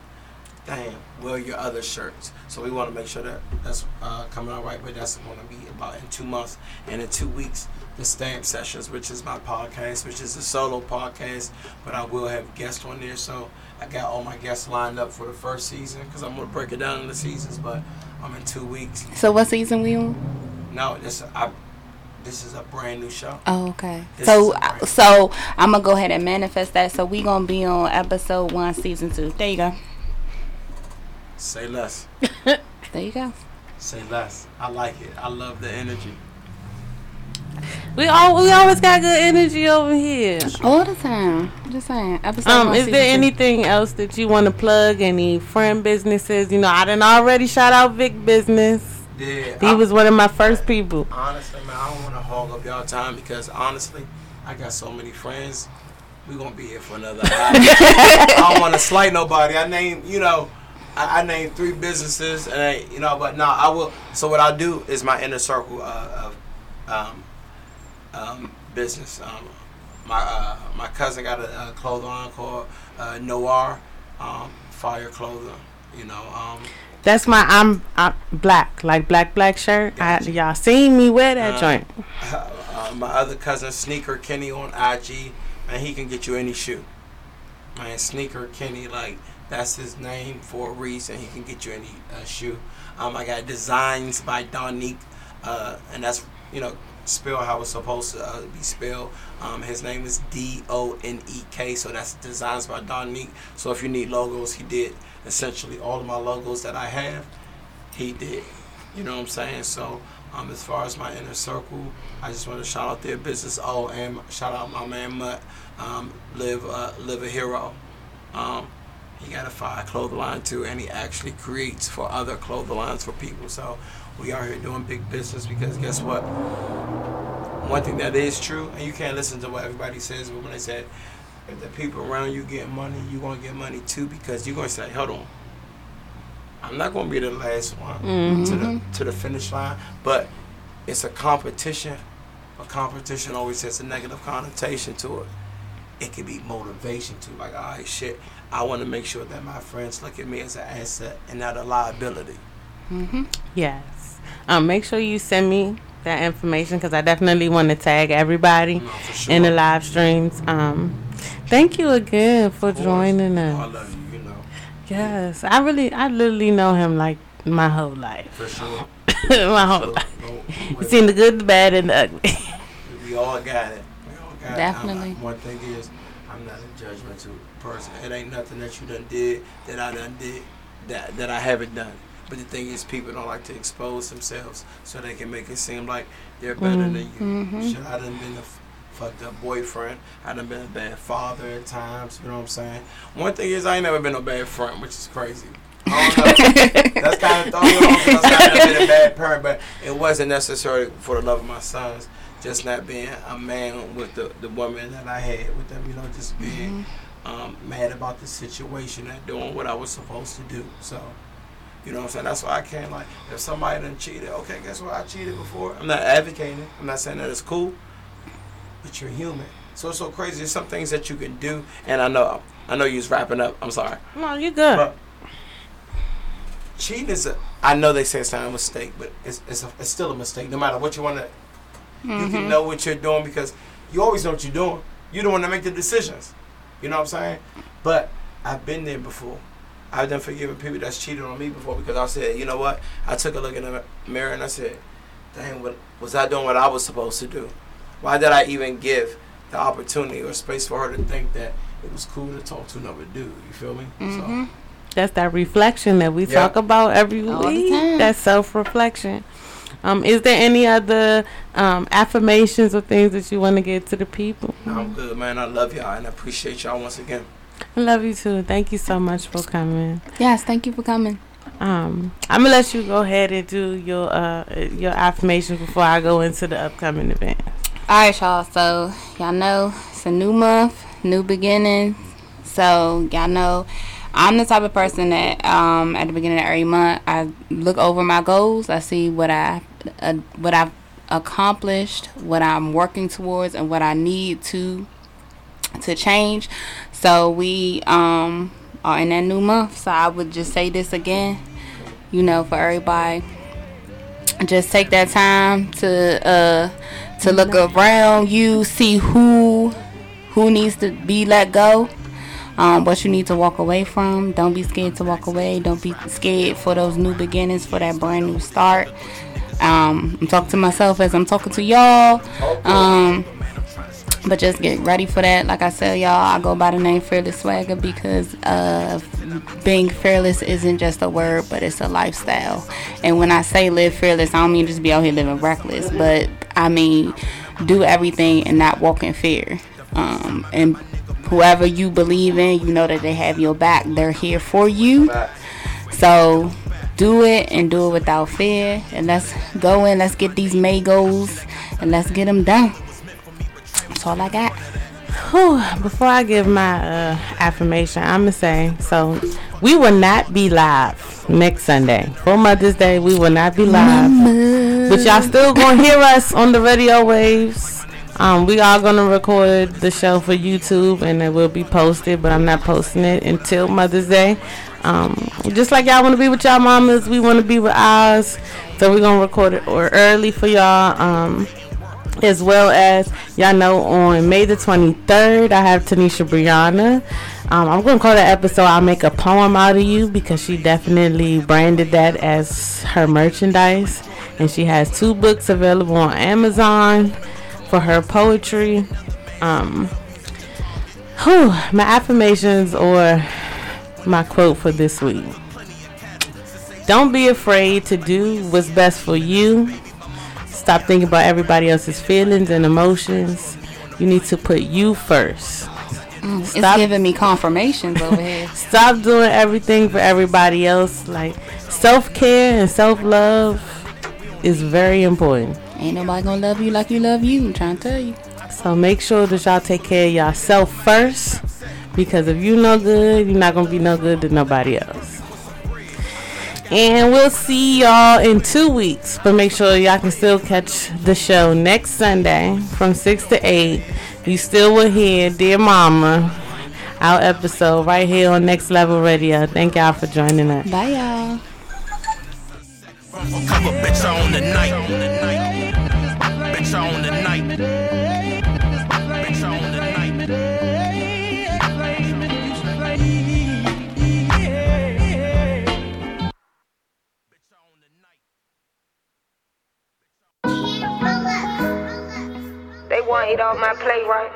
damn, where are your other shirts? So we want to make sure that that's uh, coming out right, but that's going to be about in two months. And in two weeks, the Stamp Sessions, which is my podcast, which is a solo podcast, but I will have guests on there. So I got all my guests lined up for the first season because I'm going to break it down in the seasons, but I'm in two weeks. So what season we on? No, this, I, this is a brand new show. Oh, okay. This so so show. I'm going to go ahead and manifest that. So we going to be on episode one, season two. There you go. Say less. There you go. Say less. I like it. I love the energy. We all we always got good energy over here. All the time. I'm just saying. Episode um, one, is there two. Anything else that you want to plug? Any friend businesses? You know, I done already shout out Vic Business. Yeah, he I, was one of my first people. Honestly, man, I don't want to hog up y'all time because honestly, I got so many friends. We gonna be here for another hour. I don't want to slight nobody. I name you know. I, I named three businesses, and I, you know, but no, I will. So what I do is my inner circle uh, of um, um, business. Um, my uh, my cousin got a, a clothing line called uh, Noir, um, Fire Clothing. You know. Um, That's my I'm, I'm black, like black black shirt. I, y'all seen me wear that um, joint. Uh, uh, my other cousin, Sneaker Kenny on I G, and he can get you any shoe. Man, Sneaker Kenny, like. That's his name for a reason. He can get you any uh, shoe. Um, I got Designs by Donique, uh, and that's, you know, spelled how it's supposed to uh, be spelled. Um, his name is D O N E K, so that's Designs by Donique. So if you need logos, he did essentially all of my logos that I have. He did. You know what I'm saying? So um, as far as my inner circle, I just want to shout out their business. Oh, and shout out my man Mutt, um, Live, uh, Live a Hero. Um, He got a fire clothing line too, and he actually creates for other clothing lines for people. So we are here doing big business because guess what? One thing that is true, and you can't listen to what everybody says, but when they said if the people around you get money, you're going to get money too because you're going to say, hold on, I'm not going to be the last one mm-hmm. to the to the finish line, but it's a competition. A competition always has a negative connotation to it. It can be motivation too, like, all right, shit. I want to make sure that my friends look at me as an asset and not a liability. Mm-hmm. Yes. Um, make sure you send me that information because I definitely want to tag everybody no, for sure. in the live streams. Um, thank you again for joining us. Oh, I love you, you know. Yes. Yeah. I really, I literally know him like my whole life. For sure. my whole sure. life. No, You've seen the good, the bad, and the ugly. We all got it. We all got definitely. It. Definitely. One thing is, I'm not a judgmental person. It ain't nothing that you done did that I done did that that I haven't done. But the thing is, people don't like to expose themselves so they can make it seem like they're better mm-hmm. than you. Mm-hmm. Shit, I done been a f- fucked up boyfriend. I done been a bad father at times. You know what I'm saying? One thing is, I ain't never been a bad friend, which is crazy. I don't know. That's kind of throwing off because I done been a bad parent, but it wasn't necessary for the love of my sons. Just not being a man with the, the woman that I had with them, you know, just being mm-hmm. um, mad about the situation and doing what I was supposed to do. So, you know what I'm saying? That's why I can't, like, if somebody done cheated, okay, guess what? I cheated before. I'm not advocating. I'm not saying that it's cool, but you're human. So it's so crazy. There's some things that you can do, and I know I know you was wrapping up. I'm sorry. No, you're good. But cheating is a, I know they say it's not a mistake, but it's it's, a, it's still a mistake, no matter what you want to. Mm-hmm. You can know what you're doing because you always know what you're doing. You're the one that make the decisions. You know what I'm saying? But I've been there before. I've done forgiving people that's cheated on me before because I said, you know what? I took a look in the mirror and I said, dang, what, was I doing what I was supposed to do? Why did I even give the opportunity or space for her to think that it was cool to talk to another dude? You feel me? Mm-hmm. So that's that reflection that we yeah. talk about every all week. That's self-reflection. Um, is there any other um, affirmations or things that you want to give to the people? I'm good, man. I love y'all and I appreciate y'all once again. I love you too. Thank you so much for coming. Yes, thank you for coming. Um, I'm gonna let you go ahead and do your uh, your affirmations before I go into the upcoming event. All right, y'all. So y'all know it's a new month, new beginning. So y'all know. I'm the type of person that um, at the beginning of every month, I look over my goals. I see what I, uh, what I've accomplished, what I'm working towards, and what I need to to change. So we um, are in that new month. So I would just say this again, you know, for everybody, just take that time to uh to look around you, see who who needs to be let go, um what you need to walk away from. Don't be scared to walk away. Don't be scared for those new beginnings, for that brand new start. um I'm talking to myself as I'm talking to y'all. um But just get ready for that. Like I said, y'all, I go by the name Fearless Swagger because uh, being fearless isn't just a word, but it's a lifestyle. And when I say live fearless, I don't mean just be out here living reckless, but I mean do everything and not walk in fear. Um, and whoever you believe in, you know that they have your back. They're here for you. So do it, and do it without fear. And let's go in. Let's get these May goals, and let's get them done. All I got. Whew, before I give my uh, affirmation, I'm gonna say, so we will not be live next Sunday for Mother's Day. We will not be live, Mama. But y'all still gonna hear us on the radio waves. Um, we are gonna record the show for YouTube, and it will be posted. But I'm not posting it until Mother's Day. Um, just like y'all want to be with y'all mamas, we want to be with ours. So we're gonna record it or early for y'all. Um, As well as, y'all know, on May the twenty-third, I have Tanisha Brianna. Um, I'm going to call that episode, I'll Make a Poem Out of You, because she definitely branded that as her merchandise. And she has two books available on Amazon for her poetry. Um, whew, my affirmations or my quote for this week. Don't be afraid to do what's best for you. Stop thinking about everybody else's feelings and emotions. You need to put you first. Mm, stop, it's giving me confirmations over here. Stop doing everything for everybody else. Like, self-care and self-love is very important. Ain't nobody gonna love you like you love you, I'm trying to tell you. So make sure that y'all take care of yourself first, because if you no good, you're not gonna be no good to nobody else. And we'll see y'all in two weeks. But make sure y'all can still catch the show next Sunday from six to eight. You still will hear Dear Mama, our episode, right here on Next Level Radio. Thank y'all for joining us. Bye, y'all. Bitch on the night. Bitch on the night. Bitch on the night. They want to eat off my plate, right?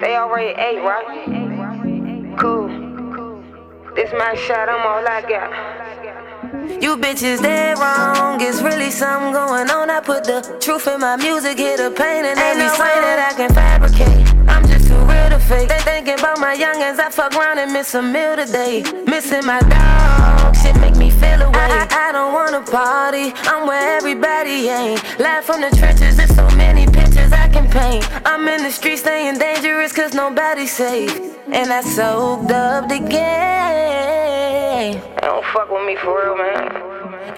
They already ate, right? Cool. This my shot, I'm all I got. You bitches, they're wrong. It's really something going on. I put the truth in my music, hear the pain in every song. Ain't no way that I can fabricate. I'm just too real to fake. They thinking about my youngins. I fuck around and miss a meal today. Missing my dog. Shit make me feel away. I, I, I don't want to party. I'm where everybody ain't. Live from the trenches, there's so many people. I can paint. I'm in the streets staying dangerous, cause nobody's safe. And I soaked up the game. They don't fuck with me for real, man.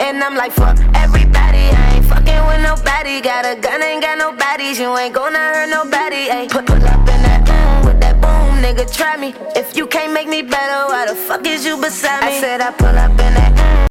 And I'm like, fuck everybody. I ain't fucking with nobody. Got a gun, ain't got no bodies. You ain't gonna hurt nobody. Ayy. Put, pull up in that room with that boom, nigga, try me. If you can't make me better, why the fuck is you beside me? I said I pull up in that room.